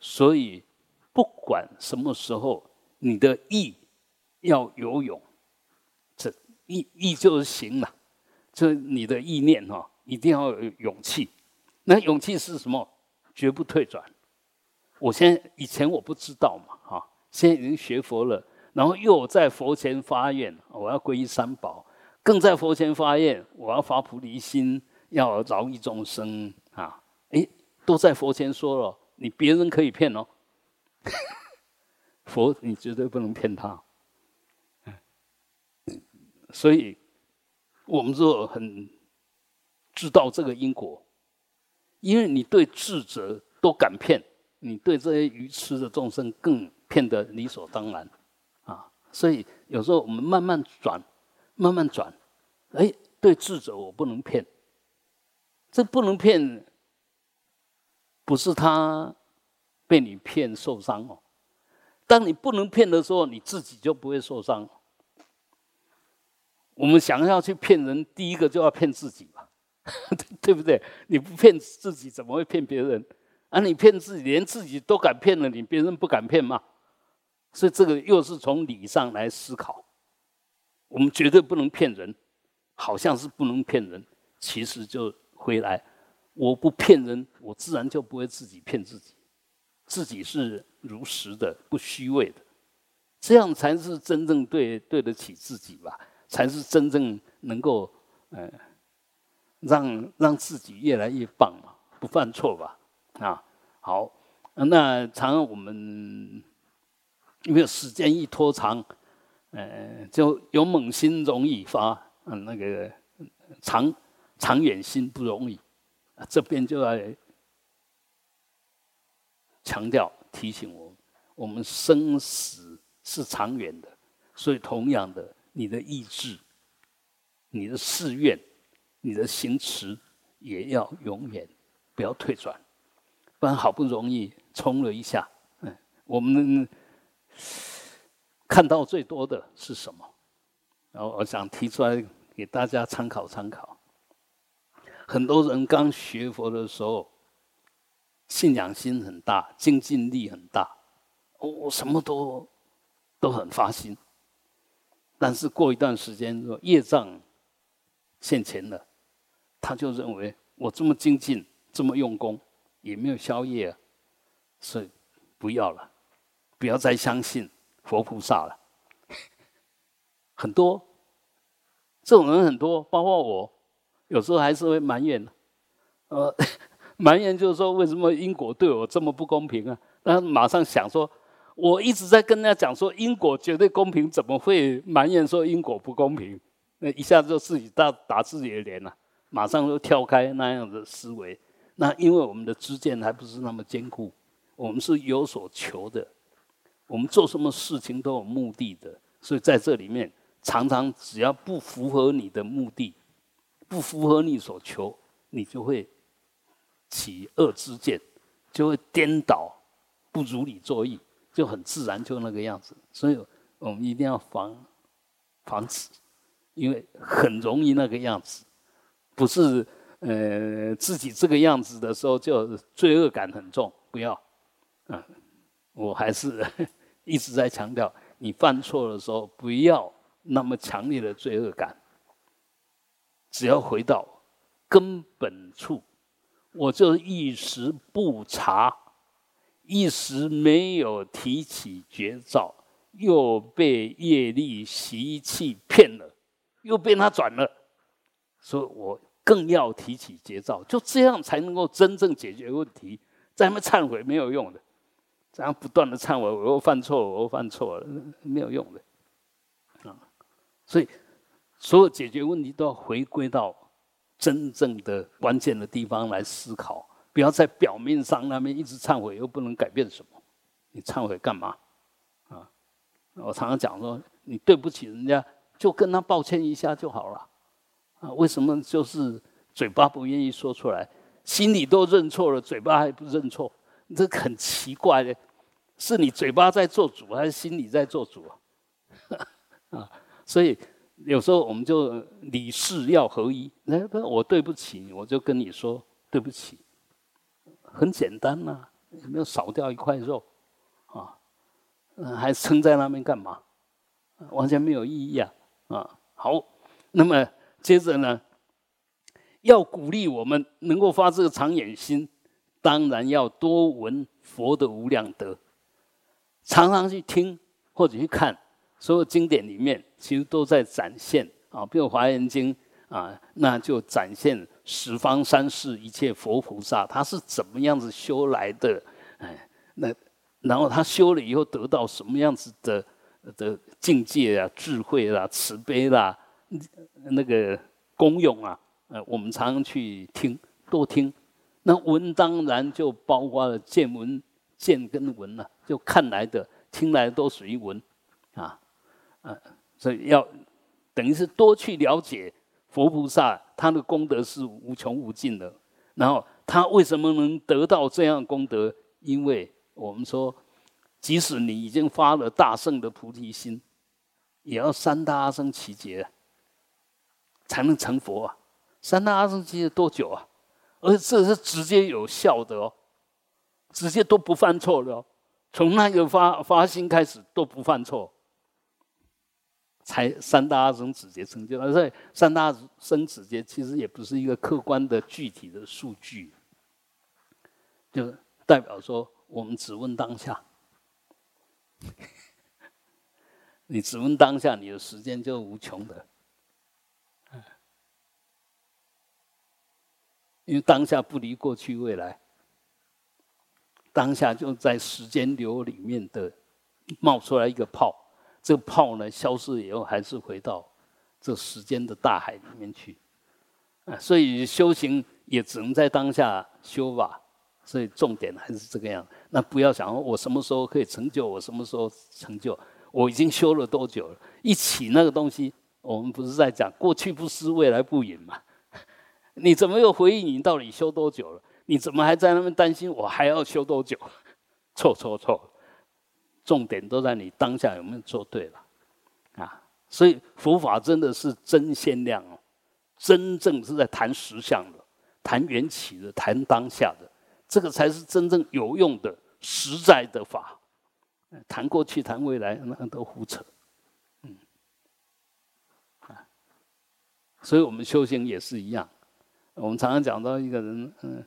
所以不管什么时候，你的意要游泳，这意就是行了，这你的意念哈，一定要有勇气。那勇气是什么？绝不退转。以前我不知道嘛，哈，现在已经学佛了，然后又在佛前发愿，我要皈依三宝，更在佛前发愿，我要发菩提心，要饶益众生啊，都在佛前说了，你别人可以骗哦，佛你绝对不能骗他。所以，我们若很知道这个因果，因为你对智者都敢骗，你对这些愚痴的众生更骗得理所当然啊。所以有时候我们慢慢转，慢慢转，对智者我不能骗，这不能骗，不是他被你骗受伤哦。当你不能骗的时候，你自己就不会受伤。我们想要去骗人，第一个就要骗自己吧，对不对？你不骗自己，怎么会骗别人？啊，你骗自己，连自己都敢骗了，你别人不敢骗吗？所以这个又是从理上来思考，我们绝对不能骗人，好像是不能骗人，其实就回来，我不骗人，我自然就不会自己骗自己，自己是如实的，不虚伪的，这样才是真正对得起自己吧，才是真正能够让自己越来越棒嘛，不犯错吧。啊，好，那常常我们因为时间一拖长，就有猛心容易发，那个长远心不容易。这边就要强调提醒我们，我们生死是长远的，所以同样的，你的意志、你的誓愿、你的行持也要永远，不要退转，不然好不容易冲了一下，我们看到最多的是什么？然后我想提出来给大家参考参考。很多人刚学佛的时候，信仰心很大，精进力很大，我什么都很发心。但是过一段时间，业障现前了，他就认为我这么精进，这么用功，也没有消业啊，所以不要了，不要再相信佛菩萨了。很多这种人很多，包括我，有时候还是会埋怨，埋怨就是说为什么因果对我这么不公平啊？那马上想说，我一直在跟人家讲说因果绝对公平，怎么会埋怨说因果不公平？那一下就自己打自己的脸了，马上就跳开那样的思维。那因为我们的知见还不是那么坚固，我们是有所求的，我们做什么事情都有目的的，所以在这里面常常只要不符合你的目的，不符合你所求，你就会起恶知见，就会颠倒，不如理作意，就很自然就那个样子。所以我们一定要防止，因为很容易那个样子，不是自己这个样子的时候，就罪恶感很重，不要。我还是一直在强调，你犯错的时候，不要那么强烈的罪恶感，只要回到根本处，我就一时不察，一时没有提起觉照，又被业力习气骗了，又被他转了，所以我更要提起觉照，就这样才能够真正解决问题。在那边忏悔没有用的，这样不断的忏悔，我又犯错了，我又犯错了，没有用的。所以所有解决问题都要回归到真正的关键的地方来思考，不要在表面上那边一直忏悔，又不能改变什么，你忏悔干嘛？我常常讲说，你对不起人家，就跟他抱歉一下就好了。为什么就是嘴巴不愿意说出来，心里都认错了，嘴巴还不认错？这很奇怪的，是你嘴巴在做主，还是心里在做主啊？所以有时候我们就理事要合一。我对不起，我就跟你说对不起，很简单呐，有没有少掉一块肉啊？还撑在那边干嘛？完全没有意义啊！好，那么接着呢，要鼓励我们能够发这个长远心，当然要多闻佛的无量德，常常去听或者去看，所有经典里面其实都在展现啊，比如《华严经》啊，那就展现十方三世一切佛菩萨他是怎么样子修来的，那然后他修了以后得到什么样子的境界啊、智慧啦、慈悲啦。那个功用啊，我们常常去听，多听。那闻当然就包括了见闻、见跟闻了，就看来的、听来的都属于闻，所以要等于是多去了解佛菩萨他的功德是无穷无尽的，然后他为什么能得到这样功德？因为我们说，即使你已经发了大圣的菩提心，也要三大阿僧祇劫才能成佛啊！三大阿僧祇劫多久啊？而这是直接有效的哦，直接都不犯错了哦。从那个发心开始都不犯错，才三大阿僧祇劫成就。所以三大阿僧祇劫其实也不是一个客观的具体的数据，就代表说我们只问当下。你只问当下，你的时间就无穷的，因为当下不离过去未来，当下就在时间流里面的冒出来一个泡，这个泡呢消失以后还是回到这时间的大海里面去，所以修行也只能在当下修吧。所以重点还是这个样，那不要想我什么时候可以成就，我什么时候成就，我已经修了多久了？一起那个东西，我们不是在讲过去不思，未来不迎嘛？你怎么又回忆你到底修多久了？你怎么还在那边担心我还要修多久？错！重点都在你当下有没有做对了啊！所以佛法真的是真限量哦，真正是在谈实相的，谈缘起的，谈当下的，这个才是真正有用的、实在的法。谈过去、谈未来，那都胡扯。所以我们修行也是一样。我们常常讲到一个人，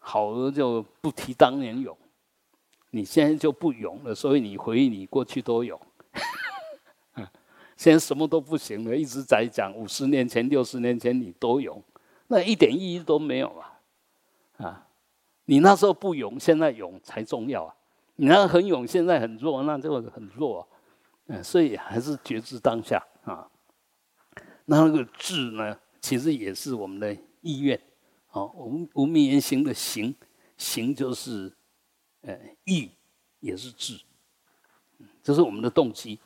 好儿就不提当年勇，你现在就不勇了，所以你回忆你过去多勇。现在什么都不行了，一直在讲50年前、60年前你多勇，那一点意义都没有啊！你那时候不勇，现在勇才重要啊！你那很勇，现在很弱，那就很弱啊。所以还是觉知当下啊。那个智呢？其实也是我们的意愿，无明言行的行，行就是意，也是智，这是我们的动机。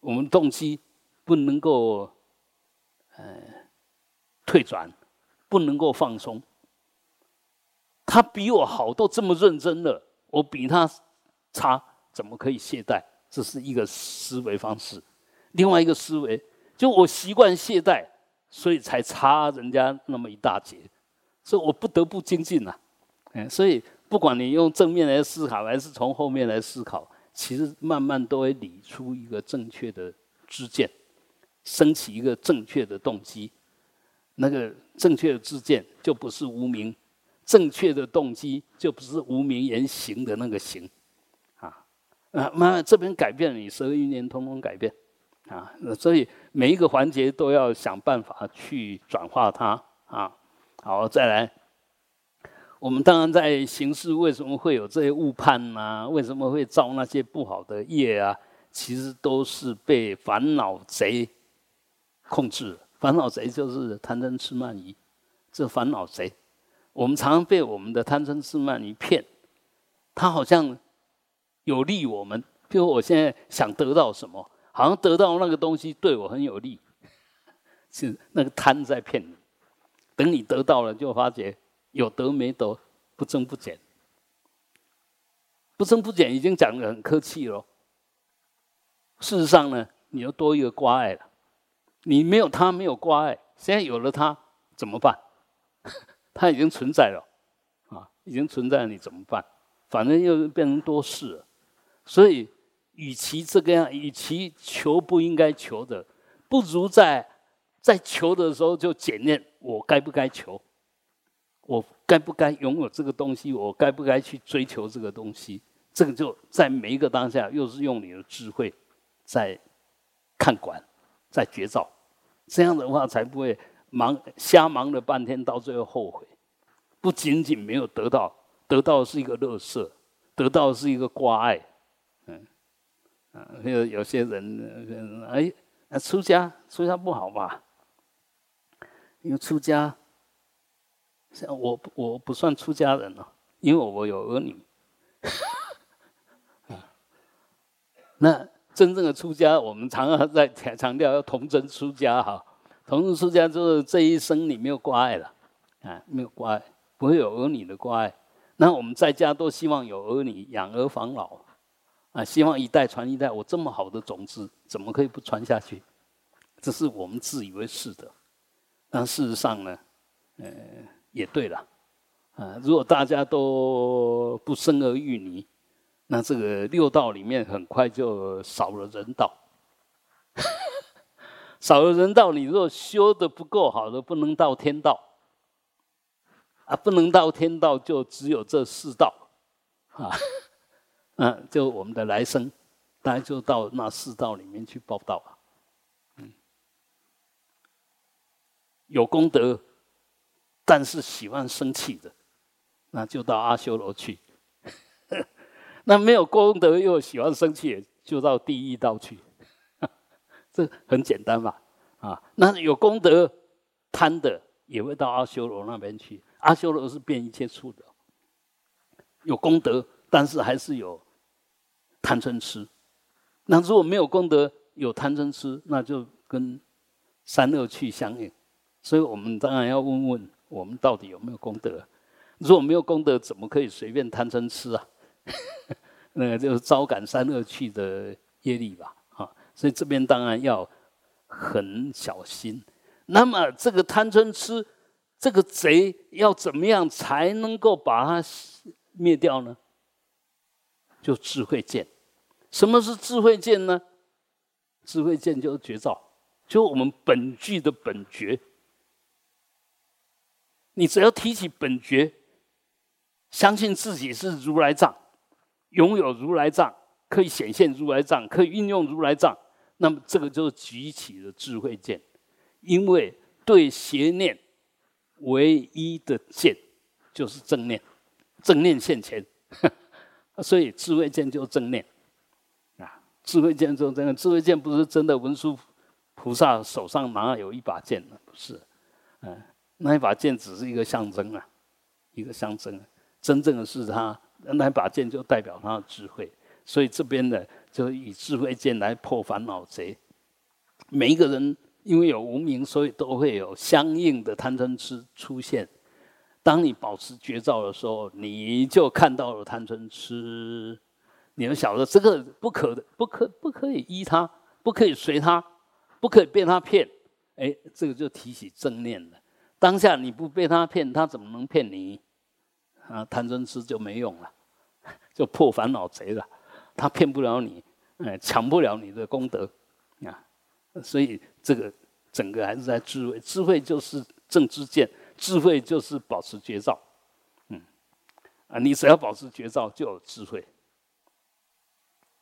我们动机不能够退转，不能够放松。他比我好，都这么认真了，我比他差，怎么可以懈怠？这是一个思维方式。另外一个思维，就我习惯懈怠。所以才差人家那么一大截，所以我不得不精进啊。所以不管你用正面来思考，还是从后面来思考，其实慢慢都会理出一个正确的知见，升起一个正确的动机。那个正确的知见就不是无明，正确的动机就不是无明言行的那个行啊。慢慢这边改变了，你12欲念通通改变。所以每一个环节都要想办法去转化它啊。好，再来，我们当然在行事为什么会有这些误判啊？为什么会造那些不好的业啊？其实都是被烦恼贼控制了。烦恼贼就是贪嗔痴慢疑，这烦恼贼，我们常常被我们的贪嗔痴慢疑骗，它好像有利我们。比如我现在想得到什么，好像得到那个东西对我很有利，是那个贪在骗你。等你得到了，就发觉有得没得，不增不减。不增不减已经讲得很客气了，事实上呢，你又多一个挂碍了。你没有它，没有挂碍，现在有了它怎么办？它已经存在了啊，已经存在了，你怎么办？反正又变成多事了，所以。与其这个样，与其求不应该求的，不如在求的时候就检验我该不该求，我该不该拥有这个东西，我该不该去追求这个东西。这个就在每一个当下，又是用你的智慧在看管，在觉照。这样的话才不会瞎忙了半天，到最后后悔。不仅仅没有得到，得到的是一个垃圾，得到的是一个挂碍。有些人出家不好吧？因为出家，像我不算出家人了，因为我有儿女。那真正的出家，我们常常在强调要童真出家哈，同住出家之后，这一生你没有挂碍了，啊，没有挂碍，不会有儿女的挂碍。那我们在家都希望有儿女养儿防老，啊，希望一代传一代。我这么好的种子，怎么可以不传下去？这是我们自以为是的。但事实上呢，也对了，啊，如果大家都不生儿育女，那这个六道里面很快就少了人道。少了人道，你若修得不够好的，不能到天道，啊，不能到天道就只有这四道，啊，就我们的来生，大家就到那四道里面去报道啊。有功德，但是喜欢生气的，那就到阿修罗去；那没有功德又喜欢生气，就到地狱道去。这很简单嘛，啊，那有功德贪的也会到阿修罗那边去。阿修罗是遍一切处的，有功德，但是还是有贪嗔痴。那如果没有功德，有贪嗔痴，那就跟三恶趣相应。所以我们当然要问问，我们到底有没有功德？如果没有功德，怎么可以随便贪嗔痴啊？那就是招感三恶趣的业力吧。所以这边当然要很小心。那么这个贪嗔痴，这个贼要怎么样才能够把它灭掉呢？就智慧见。什么是智慧见呢？智慧见就是觉照，就我们本具的本觉。你只要提起本觉，相信自己是如来藏，拥有如来藏，可以显现如来藏，可以运用如来藏。那么这个就是举起的智慧见，因为对邪念唯一的见就是正念，正念现前，所以智慧见就是正念啊，智慧见就是正念。智慧见不是真的文殊菩萨手上哪有一把剑呢？不是，嗯，那一把剑只是一个象征啊，一个象征。真正的是他那一把剑就代表他的智慧。所以这边呢，就以智慧见来破烦恼贼。每一个人因为有无明，所以都会有相应的贪嗔痴出现。当你保持觉照的时候，你就看到了贪嗔痴，你就晓得这个不可以依它，不可以随它，不可以被它骗。哎，这个就提起正念了。当下你不被它骗，它怎么能骗你？啊，贪嗔痴就没用了，就破烦恼贼了。他骗不了你，抢不了你的功德，啊，所以这个整个还是在智慧。智慧就是正知见，智慧就是保持觉照，嗯，啊，你只要保持觉照就有智慧。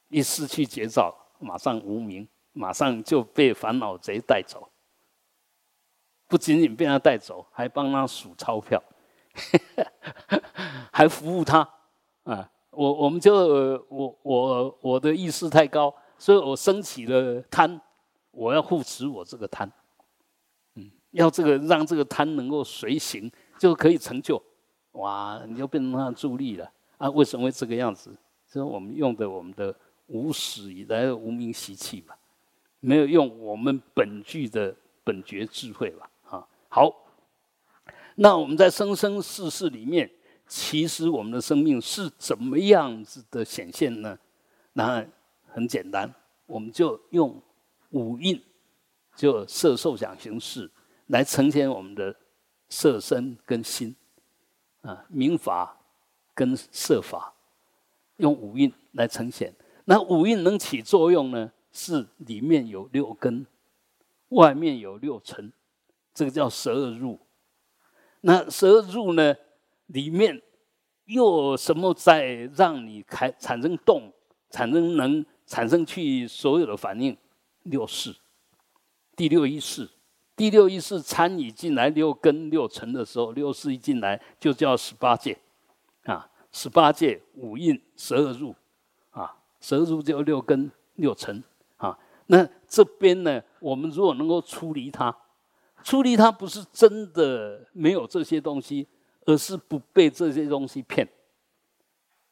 一失去觉照，马上无明，马上就被烦恼贼带走。不仅仅被他带走，还帮他数钞票，还服务他，啊。我的意识太高，所以我升起了贪，我要护持我这个贪，嗯，要这个让这个贪能够随行，就可以成就。哇，你就变成他的助力了啊！为什么会这个样子？就是我们用的我们的无始以来的无明习气吧，没有用我们本具的本觉智慧吧？啊，好，那我们在生生世世里面，其实我们的生命是怎么样子的显现呢？那很简单，我们就用五蕴，就色受想行识来呈现我们的色身跟心，啊，名法跟色法，用五蕴来呈现。那五蕴能起作用呢，是里面有六根，外面有六尘，这个叫十二入。那十二入呢？里面又有什么在让你产生动、产生能、产生去所有的反应？六识，第六意识，第六意识参与进来六根六尘的时候，六识一进来就叫十八界啊，十八界五蕴十二入啊，十二入就六根六尘啊。那这边呢，我们如果能够出离它，出离它不是真的没有这些东西，而是不被这些东西骗。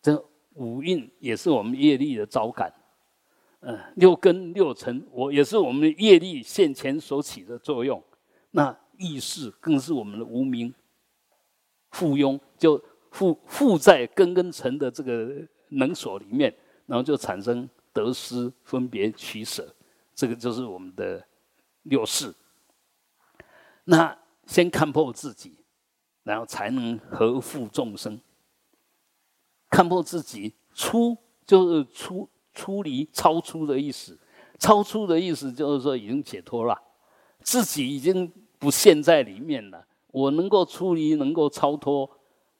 这五蕴也是我们业力的招感，六根六尘，我也是我们业力现前所起的作用。那意识更是我们的无名附庸，就附在根跟尘的这个能所里面，然后就产生得失、分别、取舍，这个就是我们的六识。那先看破自己，然后才能和护众生。看破自己，出就是出离、超出的意思。超出的意思就是说已经解脱了，自己已经不陷在里面了。我能够出离，能够超脱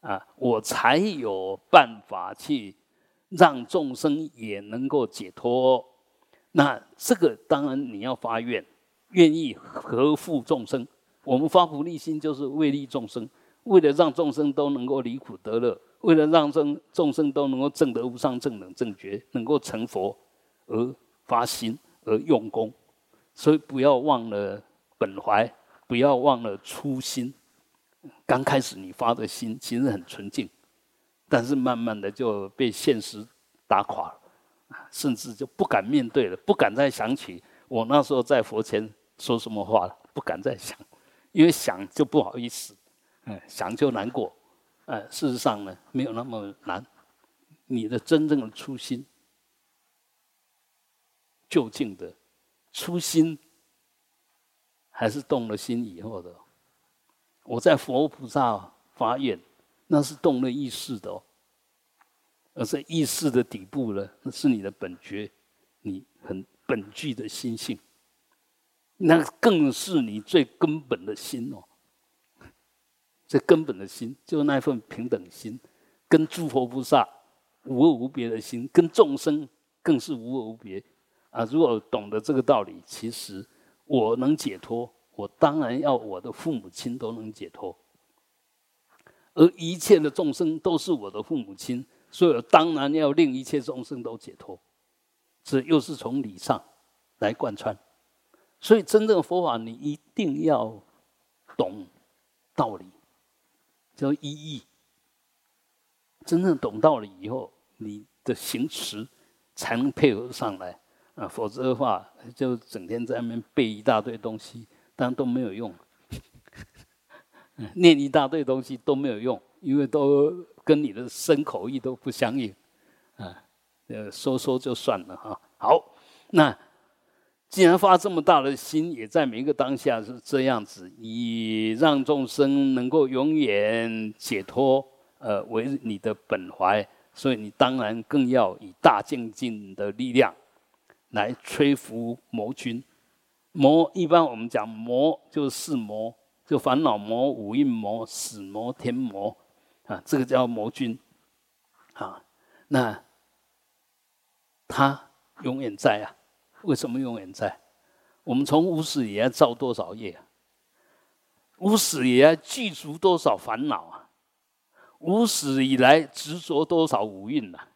啊，我才有办法去让众生也能够解脱。那这个当然你要发愿，愿意和护众生。我们发菩提心就是为利众生，为了让众生都能够离苦得乐，为了让众生都能够证得无上正等正觉，能够成佛而发心而用功。所以不要忘了本怀，不要忘了初心。刚开始你发的心其实很纯净，但是慢慢的就被现实打垮了，甚至就不敢面对了，不敢再想起我那时候在佛前说什么话了，不敢再想。因为想就不好意思，想就难过，事实上呢，没有那么难。你的真正的初心，究竟的初心，还是动了心以后的。我在佛菩萨发愿，那是动了意识的哦。而在意识的底部呢，那是你的本觉，你很本具的心性。那更是你最根本的心哦，最根本的心就是那份平等心，跟诸佛菩萨无二无别的心，跟众生更是无二无别啊！如果懂得这个道理，其实我能解脱，我当然要我的父母亲都能解脱，而一切的众生都是我的父母亲，所以我当然要令一切众生都解脱。这又是从理上来贯穿。所以真正的佛法你一定要懂道理，叫依义。真正懂道理以后，你的行持才能配合上来啊，否则的话就整天在那边背一大堆东西，但都没有用念一大堆东西都没有用，因为都跟你的身口意都不相应啊，说说就算了哈。好，那既然发这么大的心，也在每一个当下是这样子，以让众生能够永远解脱为你的本怀，所以你当然更要以大精进的力量来摧伏魔君。魔一般我们讲魔就是四魔，就烦恼魔、五蕴魔、死魔、天魔啊，这个叫魔君啊。那他永远在啊。为什么永远在？我们从无始以来造多少业啊？无始以来具足多少烦恼啊？无始以来执着多少五蕴啊？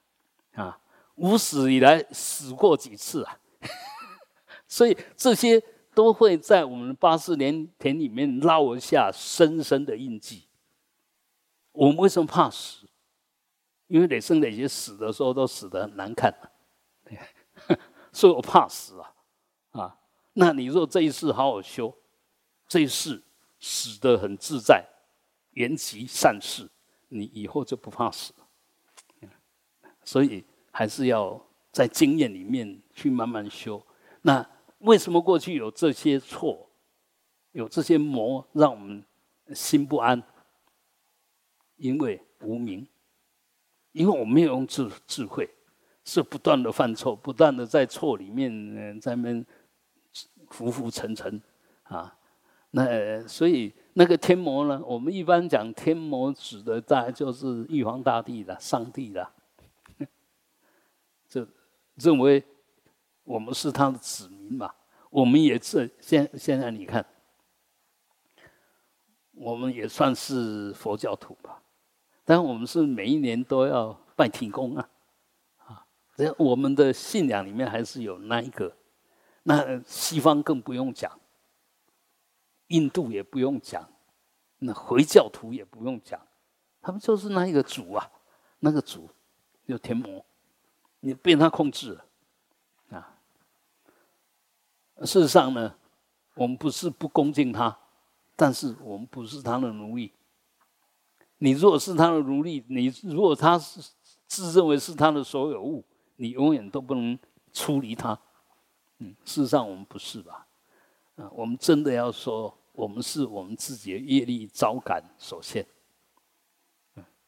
啊，无始以来死过几次啊？所以这些都会在我们84年田里面烙下深深的印记。我们为什么怕死？因为累生累劫死的时候都死得很难看啊。所以我怕死啊！那你若这一世好好修，这一世死得很自在，缘起善事，你以后就不怕死了。所以还是要在经验里面去慢慢修。那为什么过去有这些错，有这些魔，让我们心不安？因为无明，因为我没有用智慧。是不断的犯错，不断的在错里面在那边浮浮沉沉啊。那所以那个天魔呢，我们一般讲天魔指的大概就是玉皇大帝啦、上帝啦，就认为我们是他的子民嘛。我们也是现在你看，我们也算是佛教徒吧，但我们是每一年都要拜天公啊。我们的信仰里面还是有那一个，那西方更不用讲，印度也不用讲，那回教徒也不用讲，他们就是那一个主啊，那个主就天魔，你被他控制了啊。事实上呢，我们不是不恭敬他，但是我们不是他的奴隶。你若是他的奴隶，你若他自认为是他的所有物，你永远都不能出离他。事实上我们不是吧？我们真的要说，我们是我们自己的业力招感所限。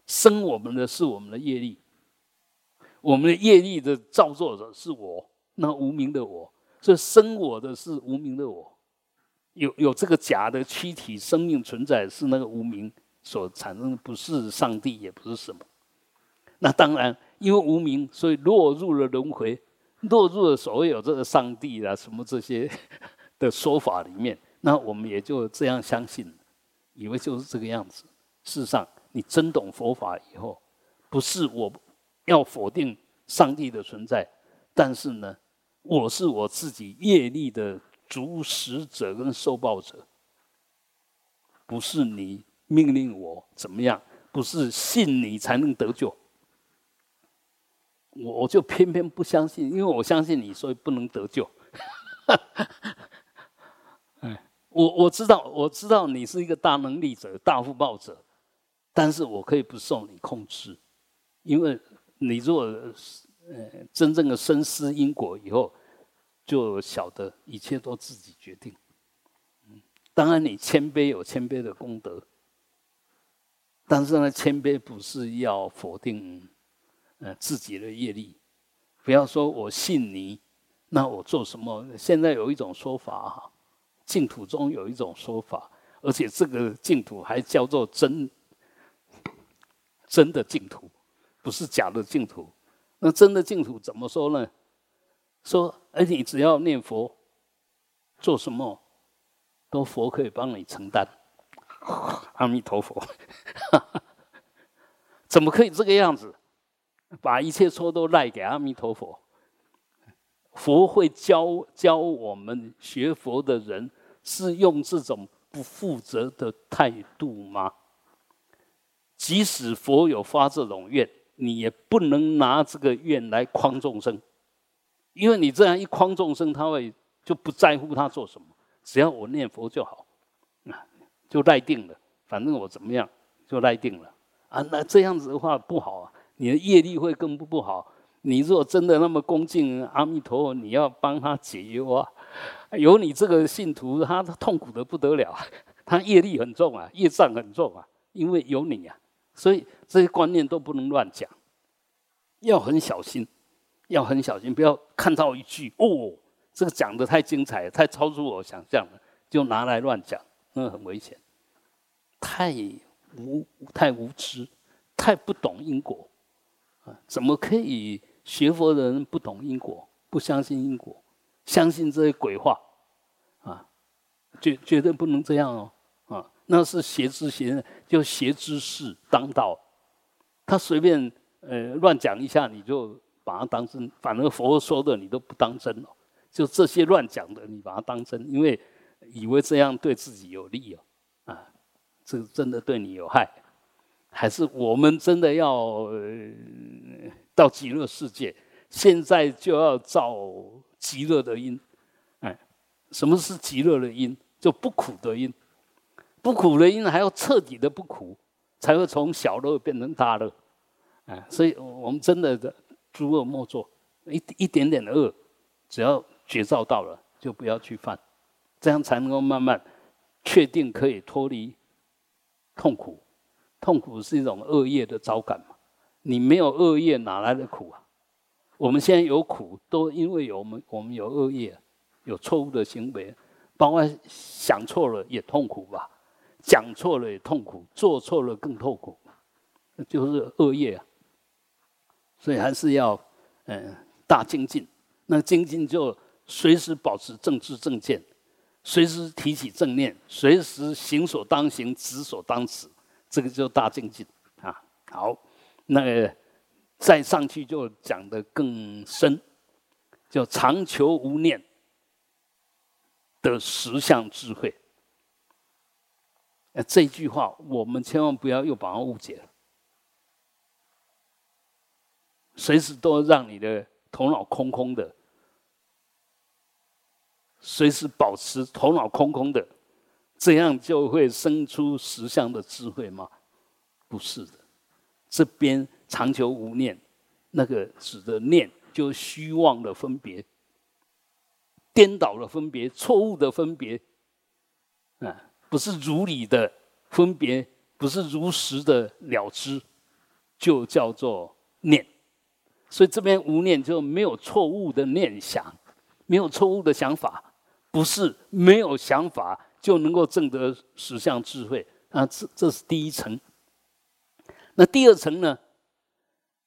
生我们的是我们的业力，我们的业力的造作者是我，那无名的我。所以生我的是无名的我，有这个假的躯体生命存在，是那个无名所产生的，不是上帝，也不是什么。那当然，因为无名，所以落入了轮回，落入了所有这个上帝啊什么这些的说法里面。那我们也就这样相信，以为就是这个样子。事实上，你真懂佛法以后，不是我要否定上帝的存在，但是呢，我是我自己业力的主使者跟受报者，不是你命令我怎么样，不是信你才能得救。我就偏偏不相信，因为我相信你，所以不能得救。我知道你是一个大能力者、大福报者，但是我可以不受你控制，因为你若真正的深思因果以后，就晓得一切都自己决定。当然你谦卑有谦卑的功德，但是呢，谦卑不是要否定自己的业力。不要说我信你，那我做什么？现在有一种说法哈，净土中有一种说法，而且这个净土还叫做真的净土，不是假的净土。那真的净土怎么说呢？说，你只要念佛，做什么都佛可以帮你承担。阿弥陀佛，怎么可以这个样子？把一切错都赖给阿弥陀佛。佛会教我们学佛的人，是用这种不负责的态度吗？即使佛有发这种愿，你也不能拿这个愿来诓众生，因为你这样一诓众生，他会就不在乎他做什么，只要我念佛就好，就赖定了，反正我怎么样就赖定了啊。那这样子的话不好啊，你的业力会更不好。你如果真的那么恭敬阿弥陀佛，你要帮他解忧啊。有你这个信徒，他痛苦的不得了，他业力很重啊，业障很重啊，因为有你啊。所以这些观念都不能乱讲，要很小心，要很小心，不要看到一句哦，这个讲得太精彩了，太超出我想象了，就拿来乱讲，那很危险。太无知，太不懂因果。怎么可以学佛的人不懂因果，不相信因果，相信这些鬼话啊？绝对不能这样哦！啊，那是邪知邪见，就邪知识当道。他随便乱讲一下，你就把它当真，反而佛说的你都不当真哦。就这些乱讲的，你把它当真，因为以为这样对自己有利哦。啊，这个真的对你有害。还是我们真的要到极乐世界，现在就要造极乐的因。什么是极乐的因？就不苦的因。不苦的因还要彻底的不苦，才会从小乐变成大乐。所以我们真的诸恶莫作，一点点的恶，只要觉照到了，就不要去犯，这样才能够慢慢确定可以脱离痛苦。痛苦是一种恶业的招感嘛，你没有恶业哪来的苦啊？我们现在有苦，都因为我们有恶业，有错误的行为，包括想错了也痛苦吧，讲错了也痛苦，做错了更痛苦，就是恶业啊。所以还是要大精进。那精进就随时保持正知正见，随时提起正念，随时行所当行，止所当止。这个就大精进啊。好，那再上去就讲得更深，叫常求无念的实相智慧。这句话我们千万不要又把它误解了，随时都让你的头脑空空的，随时保持头脑空空的，这样就会生出实相的智慧吗？不是的。这边常求无念，那个指的念就虚妄的分别、颠倒的分别、错误的分别，不是如理的分别，不是如实的了知，就叫做念。所以这边无念就没有错误的念想，没有错误的想法，不是没有想法就能够证得实相智慧啊！这是第一层。那第二层呢？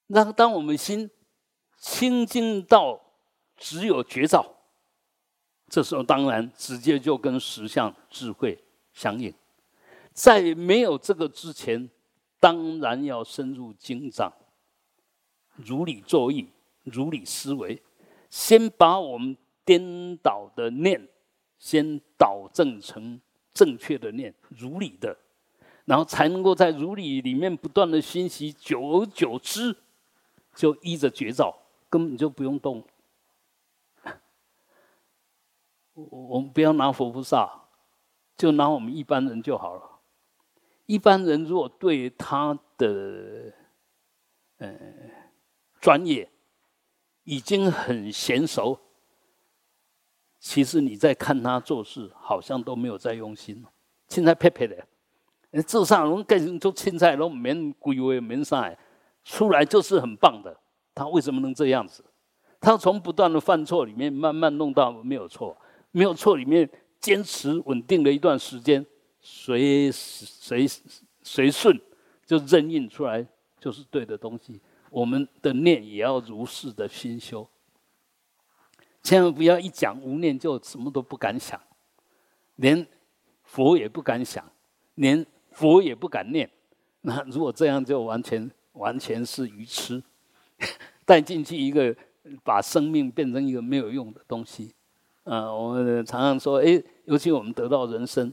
那当我们心清净到只有觉照，这时候当然直接就跟实相智慧相应。在没有这个之前，当然要深入经藏，如理作意，如理思维，先把我们颠倒的念先导正成正确的念，如理的，然后才能够在如理里面不断的熏习，久而久之就依着觉照，根本就不用动。我们不要拿佛菩萨，就拿我们一般人就好了。一般人如果对他的专业已经很娴熟，其实你在看他做事，好像都没有在用心。凊彩撇撇的，做啥拢干成做凊彩，拢免规划，免啥，出来就是很棒的。他为什么能这样子？他从不断的犯错里面，慢慢弄到没有错，没有错里面坚持稳定了一段时间，随顺就认印出来就是对的东西。我们的念也要如是的熏修。千万不要一讲无念就什么都不敢想，连佛也不敢想，连佛也不敢念。那如果这样就完全是愚痴，带进去一个把生命变成一个没有用的东西。我们常常说，尤其我们得到人生，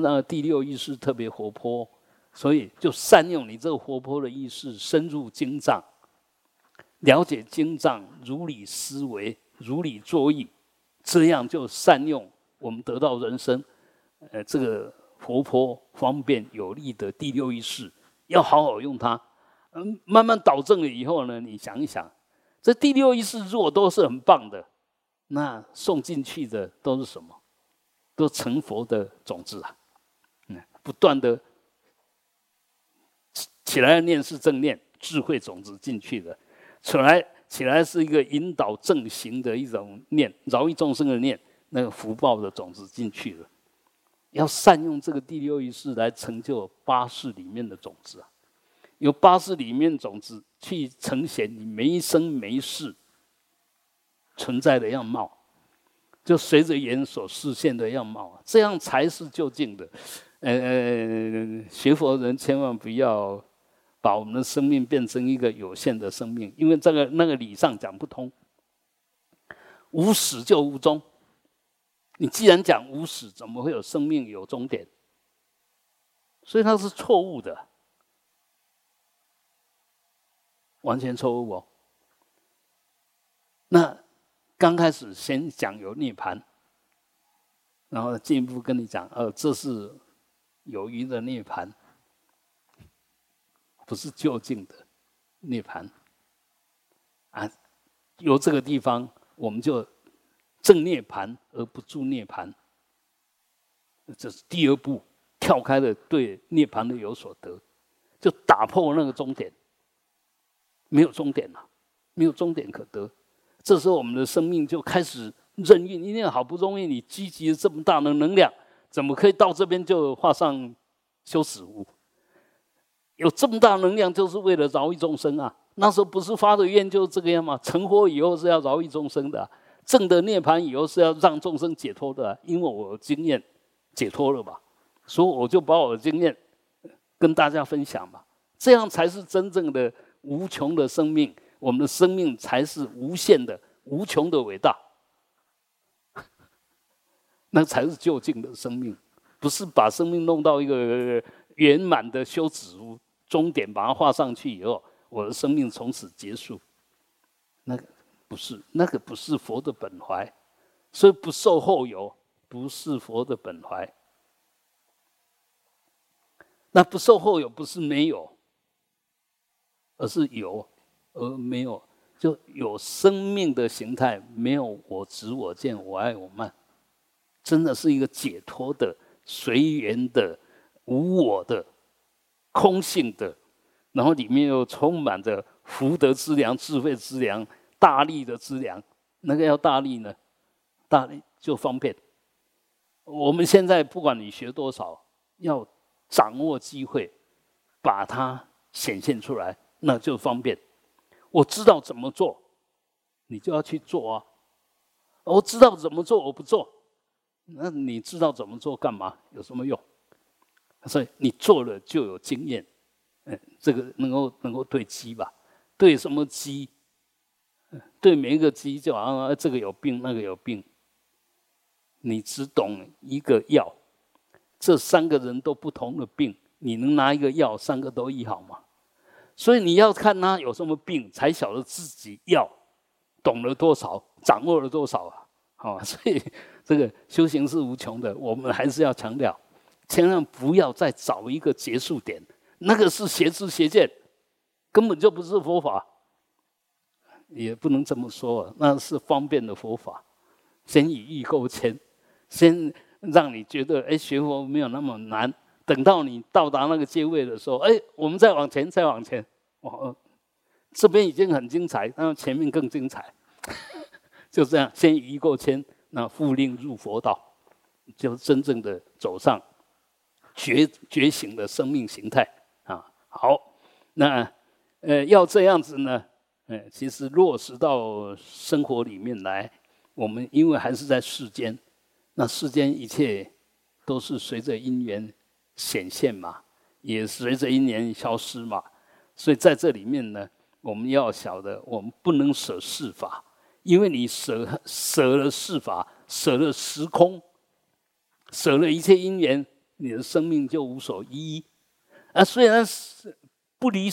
那第六意识特别活泼，所以就善用你这个活泼的意识，深入经藏，了解经藏，如理思维，如理作意，这样就善用我们得到人生，这个活泼、方便、有力的第六意识，要好好用它。慢慢导正了以后呢，你想一想，这第六意识如果都是很棒的，那送进去的都是什么？都成佛的种子啊！不断的起来的念是正念，智慧种子进去的。起来是一个引导正行的一种念，饶益众生的念，那个福报的种子进去了。要善用这个第六意识来成就八识里面的种子啊，由八识里面种子去呈现你每一生每一世存在的样貌，就随着缘所示现的样貌啊，这样才是究竟的。学佛人千万不要把我们的生命变成一个有限的生命，因为这个那个理上讲不通。无始就无终，你既然讲无始，怎么会有生命有终点？所以它是错误的，完全错误哦。那刚开始先讲有涅槃，然后进一步跟你讲，这是有余的涅槃。不是究竟的涅槃啊！由这个地方，我们就正涅槃而不住涅槃，这是第二步，跳开了对涅槃的有所得，就打破那个终点，没有终点了，没有终点可得。这时候我们的生命就开始任运，因为好不容易你积集了这么大的能量，怎么可以到这边就画上休止符？有这么大能量，就是为了饶益众生啊！那时候不是发的愿就是这个样吗？成佛以后是要饶益众生的，证得涅槃以后是要让众生解脱的。因为我经验解脱了嘛，所以我就把我的经验跟大家分享嘛。这样才是真正的无穷的生命，我们的生命才是无限的、无穷的伟大，那才是究竟的生命，不是把生命弄到一个圆满的休止符。终点把它画上去以后，我的生命从此结束，那个不是佛的本怀，所以不受后有，不是佛的本怀，那不受后有不是没有，而是有而没有，就有生命的形态，没有我执我见我爱我慢，真的是一个解脱的随缘的无我的空性的，然后里面又充满着福德之粮、智慧之粮、大力的之粮。那个要大力呢，大力就方便。我们现在不管你学多少，要掌握机会把它显现出来，那就方便。我知道怎么做，你就要去做啊。我知道怎么做，我不做，那你知道怎么做干嘛？有什么用？所以你做了就有经验，这个能够对鸡吧？对什么鸡？对每一个鸡就好像、这个有病，那个有病。你只懂一个药，这三个人都不同的病，你能拿一个药三个都医好吗？所以你要看他有什么病，才晓得自己要懂了多少，掌握了多少啊！好，所以这个修行是无穷的，我们还是要强调，千万不要再找一个结束点，那个是邪知邪见，根本就不是佛法，也不能这么说、那是方便的佛法。先以欲钩牵，先让你觉得学佛没有那么难。等到你到达那个阶位的时候，我们再往前，再往前，这边已经很精彩，那前面更精彩。就这样，先以欲钩牵，那复令入佛道，就真正的走上觉醒的生命形态啊。好，那要这样子呢，其实落实到生活里面来，我们因为还是在世间，那世间一切都是随着因缘显现嘛，也随着因缘消失嘛。所以在这里面呢，我们要晓得，我们不能舍世法，因为你舍了世法，舍了时空，舍了一切因缘，你的生命就无所依依。虽然不离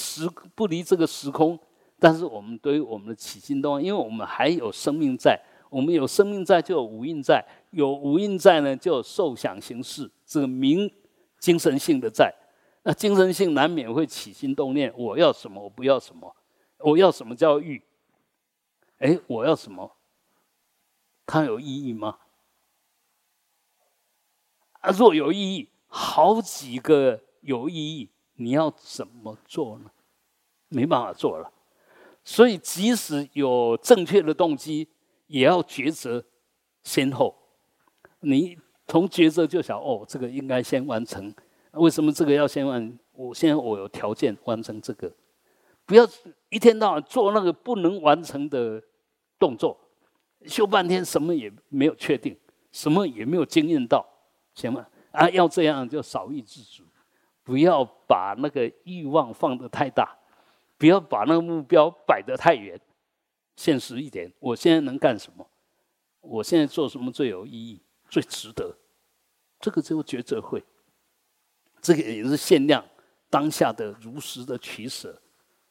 这个时空，但是我们对于我们的起心动念，因为我们还有生命在，我们有生命在就有五蕴在，有五蕴在呢就有受想行识这个名精神性的在。那精神性难免会起心动念，我要什么，我不要什么，我要什么叫欲？我要什么？它有意义吗？若有意义，好几个有意义，你要怎么做呢？没办法做了。所以即使有正确的动机，也要抉择先后。你从抉择就想，这个应该先完成，为什么这个要先完成？我现在有条件完成这个，不要一天到晚做那个不能完成的动作，修半天什么也没有确定，什么也没有经验到，行吗？要这样就少欲知足，不要把那个欲望放得太大，不要把那个目标摆得太远。现实一点，我现在能干什么？我现在做什么最有意义、最值得？这个就抉择会，这个也是限量当下的如实的取舍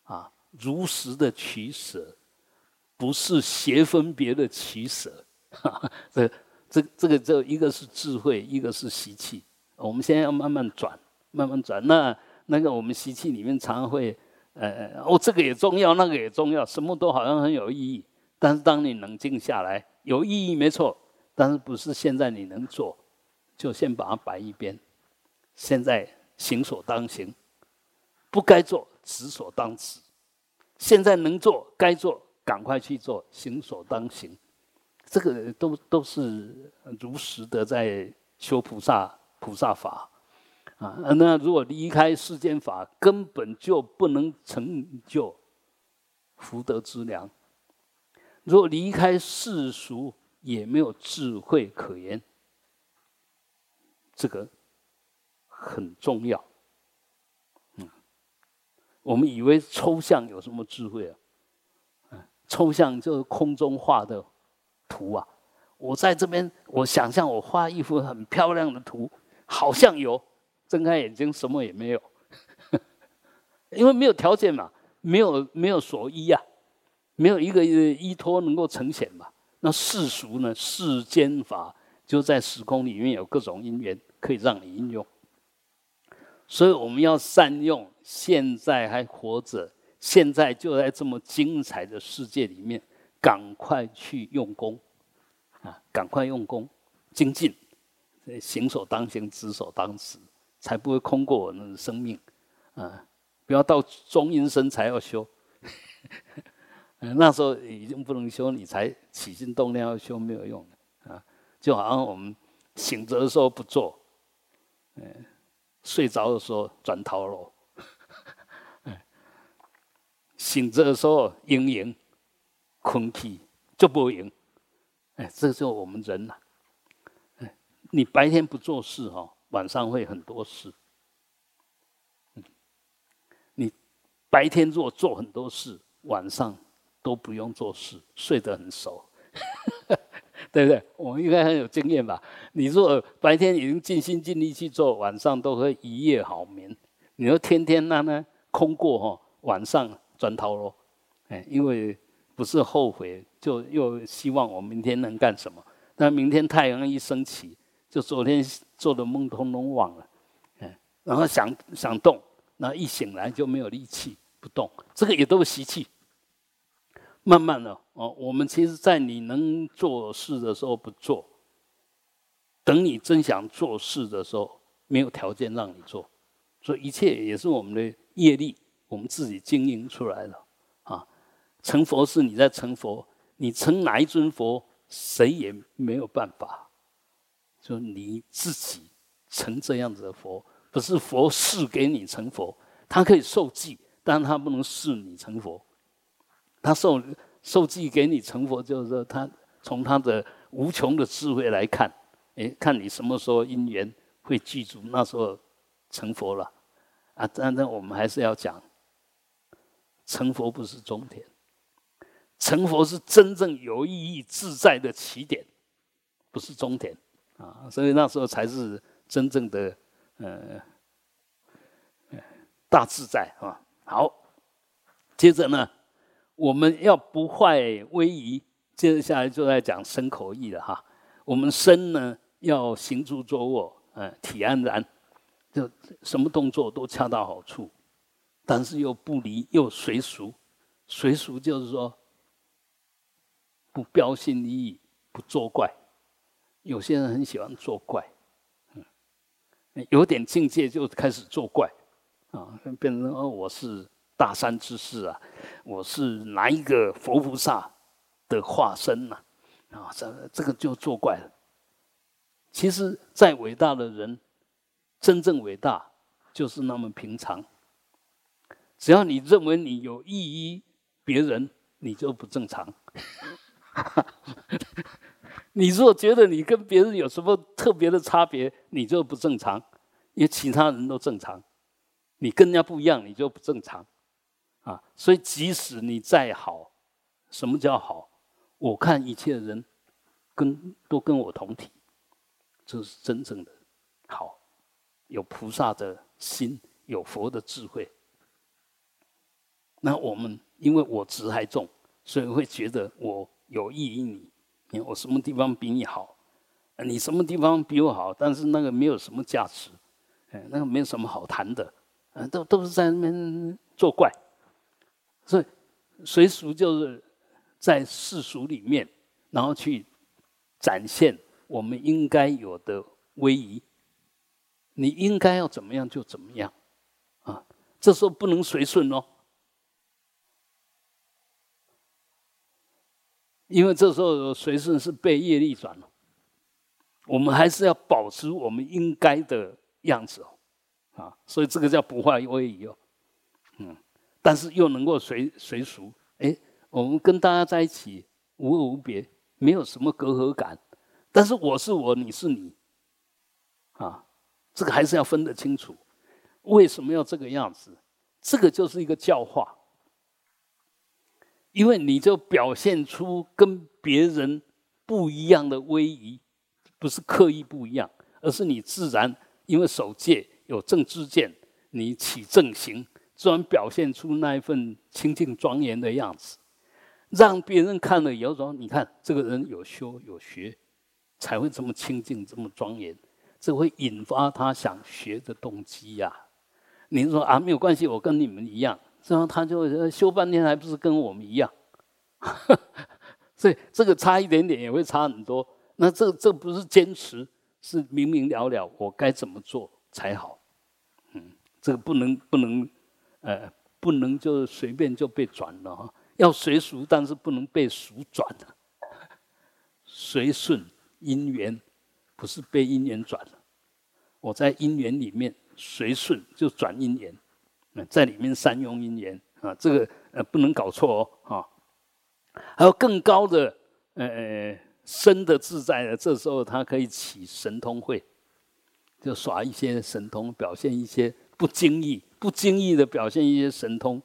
啊，如实的取舍，不是邪分别的取舍。这个就一个是智慧，一个是习气。我们现在要慢慢转，慢慢转。那个我们习气里面常常会。这个也重要，那个也重要，什么都好像很有意义。但是当你冷静下来，有意义没错，但是不是现在你能做，就先把它摆一边。现在行所当行，不该做止所当止。现在能做该做，赶快去做，行所当行。这个都是如实的在修菩萨法。那如果离开世间法，根本就不能成就福德之粮。如果离开世俗，也没有智慧可言。这个很重要。我们以为抽象有什么智慧啊？抽象就是空中画的图啊。我在这边，我想象我画一幅很漂亮的图，好像有。睁开眼睛什么也没有，因为没有条件嘛，没有所依啊，没有一个依托能够呈现嘛。那世俗呢，世间法就在时空里面有各种因缘可以让你应用，所以我们要善用现在还活着，现在就在这么精彩的世界里面，赶快去用功，啊，赶快用功，精进，行所当行，止所当止，才不会空过我们的生命，啊，不要到中阴身才要修，那时候已经不能修，你才起心动念要修没有用的，啊，就好像我们醒着的时候不做，睡着的时候转头喽。醒着的时候盈盈，困起就不盈，这就是我们人呐。你白天不做事哦，晚上会很多事。你白天如果做很多事，晚上都不用做事，睡得很熟，对不对？我们应该很有经验吧？你如果白天已经尽心尽力去做，晚上都会一夜好眠。你说天天那呢空过哦，晚上转头咯，因为不是后悔，就又希望我明天能干什么。那明天太阳一升起，就昨天做的梦通通忘了，然后想动，然后一醒来就没有力气不动，这个也都是习气。慢慢的哦，我们其实，在你能做事的时候不做，等你真想做事的时候，没有条件让你做，所以一切也是我们的业力。我们自己经营出来了，啊，成佛是你在成佛，你成哪一尊佛，谁也没有办法，就你自己成这样子的佛，不是佛赐给你成佛，他可以受记，但他不能赐你成佛，他受记给你成佛，就是说他从他的无穷的智慧来看，看你什么时候因缘会具足，那时候成佛了，啊，但我们还是要讲。成佛不是终点，成佛是真正有意义自在的起点，不是终点啊！所以那时候才是真正的大自在啊！好，接着呢，我们要不坏威仪，接着下来就在讲身口意了哈。我们身呢要行住坐卧，体安然，就什么动作都恰到好处。但是又不离，又随俗，随俗就是说不标新立异，不作怪。有些人很喜欢作怪，有点境界就开始作怪，啊，变成哦，我是大山之士啊，我是哪一个佛菩萨的化身呐？啊，这个就作怪了。其实，再伟大的人，真正伟大就是那么平常。只要你认为你有益于别人，你就不正常。你如果觉得你跟别人有什么特别的差别，你就不正常，因为其他人都正常，你跟人家不一样，你就不正常啊。所以即使你再好，什么叫好？我看一切人都跟我同体，这是真正的好，有菩萨的心，有佛的智慧。那我们因为我执还重，所以会觉得我有益于你，我什么地方比你好，你什么地方比我好，但是那个没有什么价值，那个没有什么好谈的，都是在那边作怪。所以随俗就是在世俗里面，然后去展现我们应该有的威仪，你应该要怎么样就怎么样啊，这时候不能随顺哦。因为这时候随顺是被业力转了，我们还是要保持我们应该的样子哦，啊，所以这个叫不坏威仪哦，但是又能够随俗，我们跟大家在一起无恶无别，没有什么隔阂感，但是我是我，你是你，啊，这个还是要分得清楚。为什么要这个样子？这个就是一个教化。因为你就表现出跟别人不一样的威仪，不是刻意不一样，而是你自然因为守戒有正知见，你起正行，自然表现出那一份清净庄严的样子，让别人看了以后说：“你看这个人有修有学，才会这么清净这么庄严。”这会引发他想学的动机呀，您说啊，没有关系，我跟你们一样。然后他就修半天，还不是跟我们一样。所以这个差一点点也会差很多。那这不是坚持，是明明了了，我该怎么做才好。嗯，这个不能就随便就被转了哈。要随俗，但是不能被俗转了。随顺因缘，不是被因缘转了。我在因缘里面随顺就转因缘，在里面善用因缘啊，这个不能搞错哦啊。还有更高的深的自在的，这时候他可以起神通会，就耍一些神通，表现一些不经意的表现一些神通。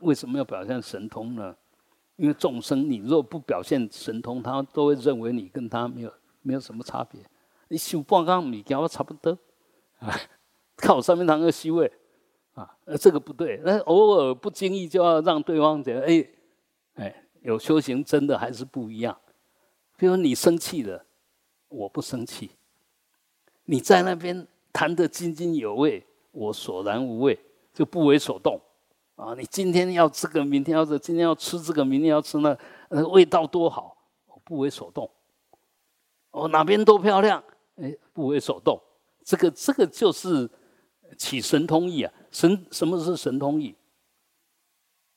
为什么要表现神通呢？因为众生，你若不表现神通，他都会认为你跟他没有什么差别。你修半缸米条差不多，靠上面堂个虚位啊，这个不对。那偶尔不经意就要让对方觉得，有修行真的还是不一样。比如你生气了，我不生气；你在那边谈得津津有味，我索然无味，就不为所动。啊，你今天要这个，明天要这个，今天要吃这个，明天要吃那个，味道多好，我不为所动。哦，哪边都漂亮，不为所动。这个就是起神通意啊！什么是神通意？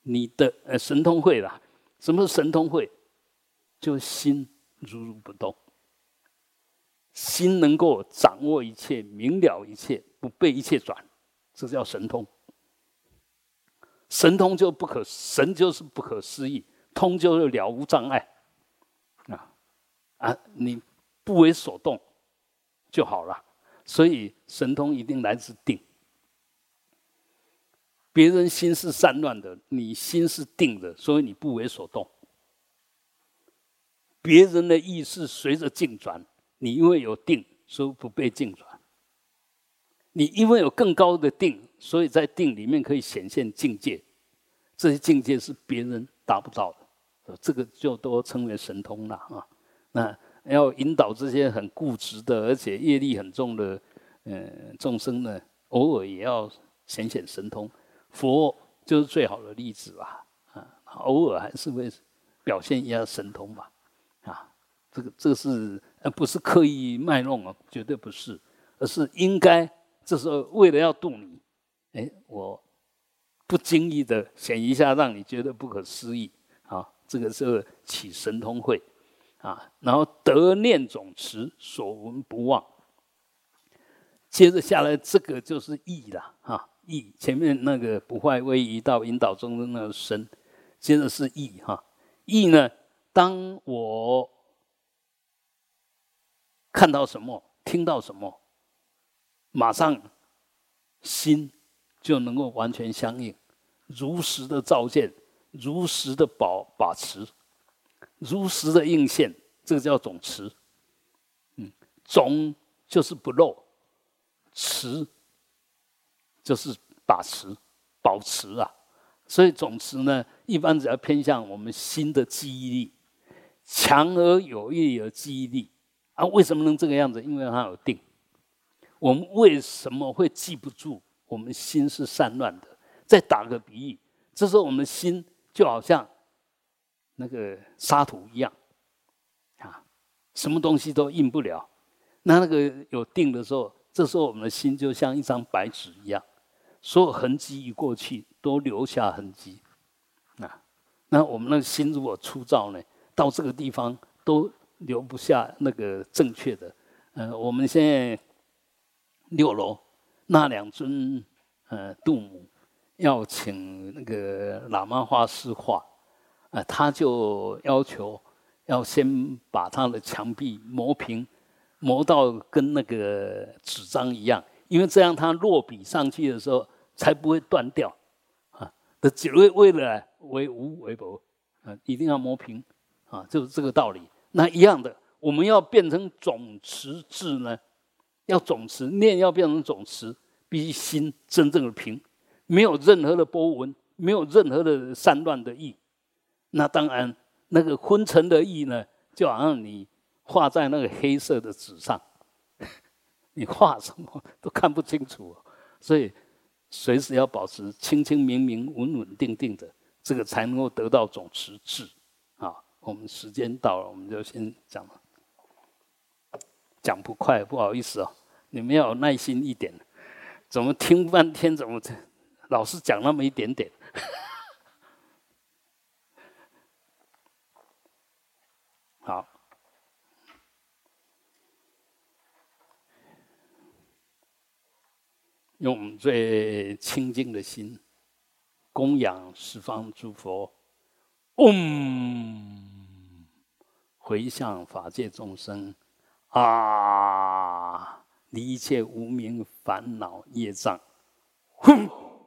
你的神通慧啦。什么是神通慧？就心如如不动，心能够掌握一切，明了一切，不被一切转，这叫神通。神通就不可，神就是不可思议，通就是了无障碍，你不为所动就好了。所以神通一定来自定。别人心是散乱的，你心是定的，所以你不为所动。别人的意识随着境转，你因为有定，所以不被境转。你因为有更高的定，所以在定里面可以显现境界，这些境界是别人达不到的，这个就都称为神通了啊。那要引导这些很固执的，而且业力很重的众生呢，偶尔也要显神通。佛就是最好的例子吧，偶尔还是会表现一下神通吧，这个是不是刻意卖弄啊？绝对不是。而是应该，这时候为了要度你，我不经意的显一下，让你觉得不可思议啊！这个是起神通慧啊。然后得念总持，所闻不忘。接着下来，这个就是意啦啊！意前面那个不坏威仪到引导中的那个身，接着是意哈。意呢，当我看到什么，听到什么，马上心就能够完全相应，如实的照见，如实的把持，如实的应现，这个叫总持。总就是不漏，持就是把持、保持啊。所以总持呢，一般只要偏向我们心的记忆力，强而有力的记忆力啊。为什么能这个样子？因为它有定。我们为什么会记不住？我们心是散乱的。再打个比喻，这时候我们心就好像那个沙土一样，什么东西都印不了。那个有定的时候，这时候我们的心就像一张白纸一样，所有痕迹一过去，都留下痕迹。那我们的心如果粗糙呢，到这个地方都留不下那个正确的。我们现在6楼那两尊度母要请那个喇嘛画师画，他就要求要先把他的墙壁磨平，磨到跟那个纸张一样，因为这样他落笔上去的时候才不会断掉啊。为了为无为不，一定要磨平啊，就是这个道理。那一样的，我们要变成总持智呢，要总持念，要变成总持，必须心真正的平，没有任何的波纹，没有任何的散乱的意。那当然，那个昏沉的意呢，就好像你画在那个黑色的纸上，你画什么都看不清楚。所以随时要保持清清明明、稳稳定定的，这个才能够得到总持志。啊，我们时间到了，我们就先讲了。讲不快，不好意思哦，你们要有耐心一点。怎么听半天，怎么老是讲那么一点点？好。用我们最清净的心，供养十方诸佛，回向法界众生，啊，离一切无明烦恼业障，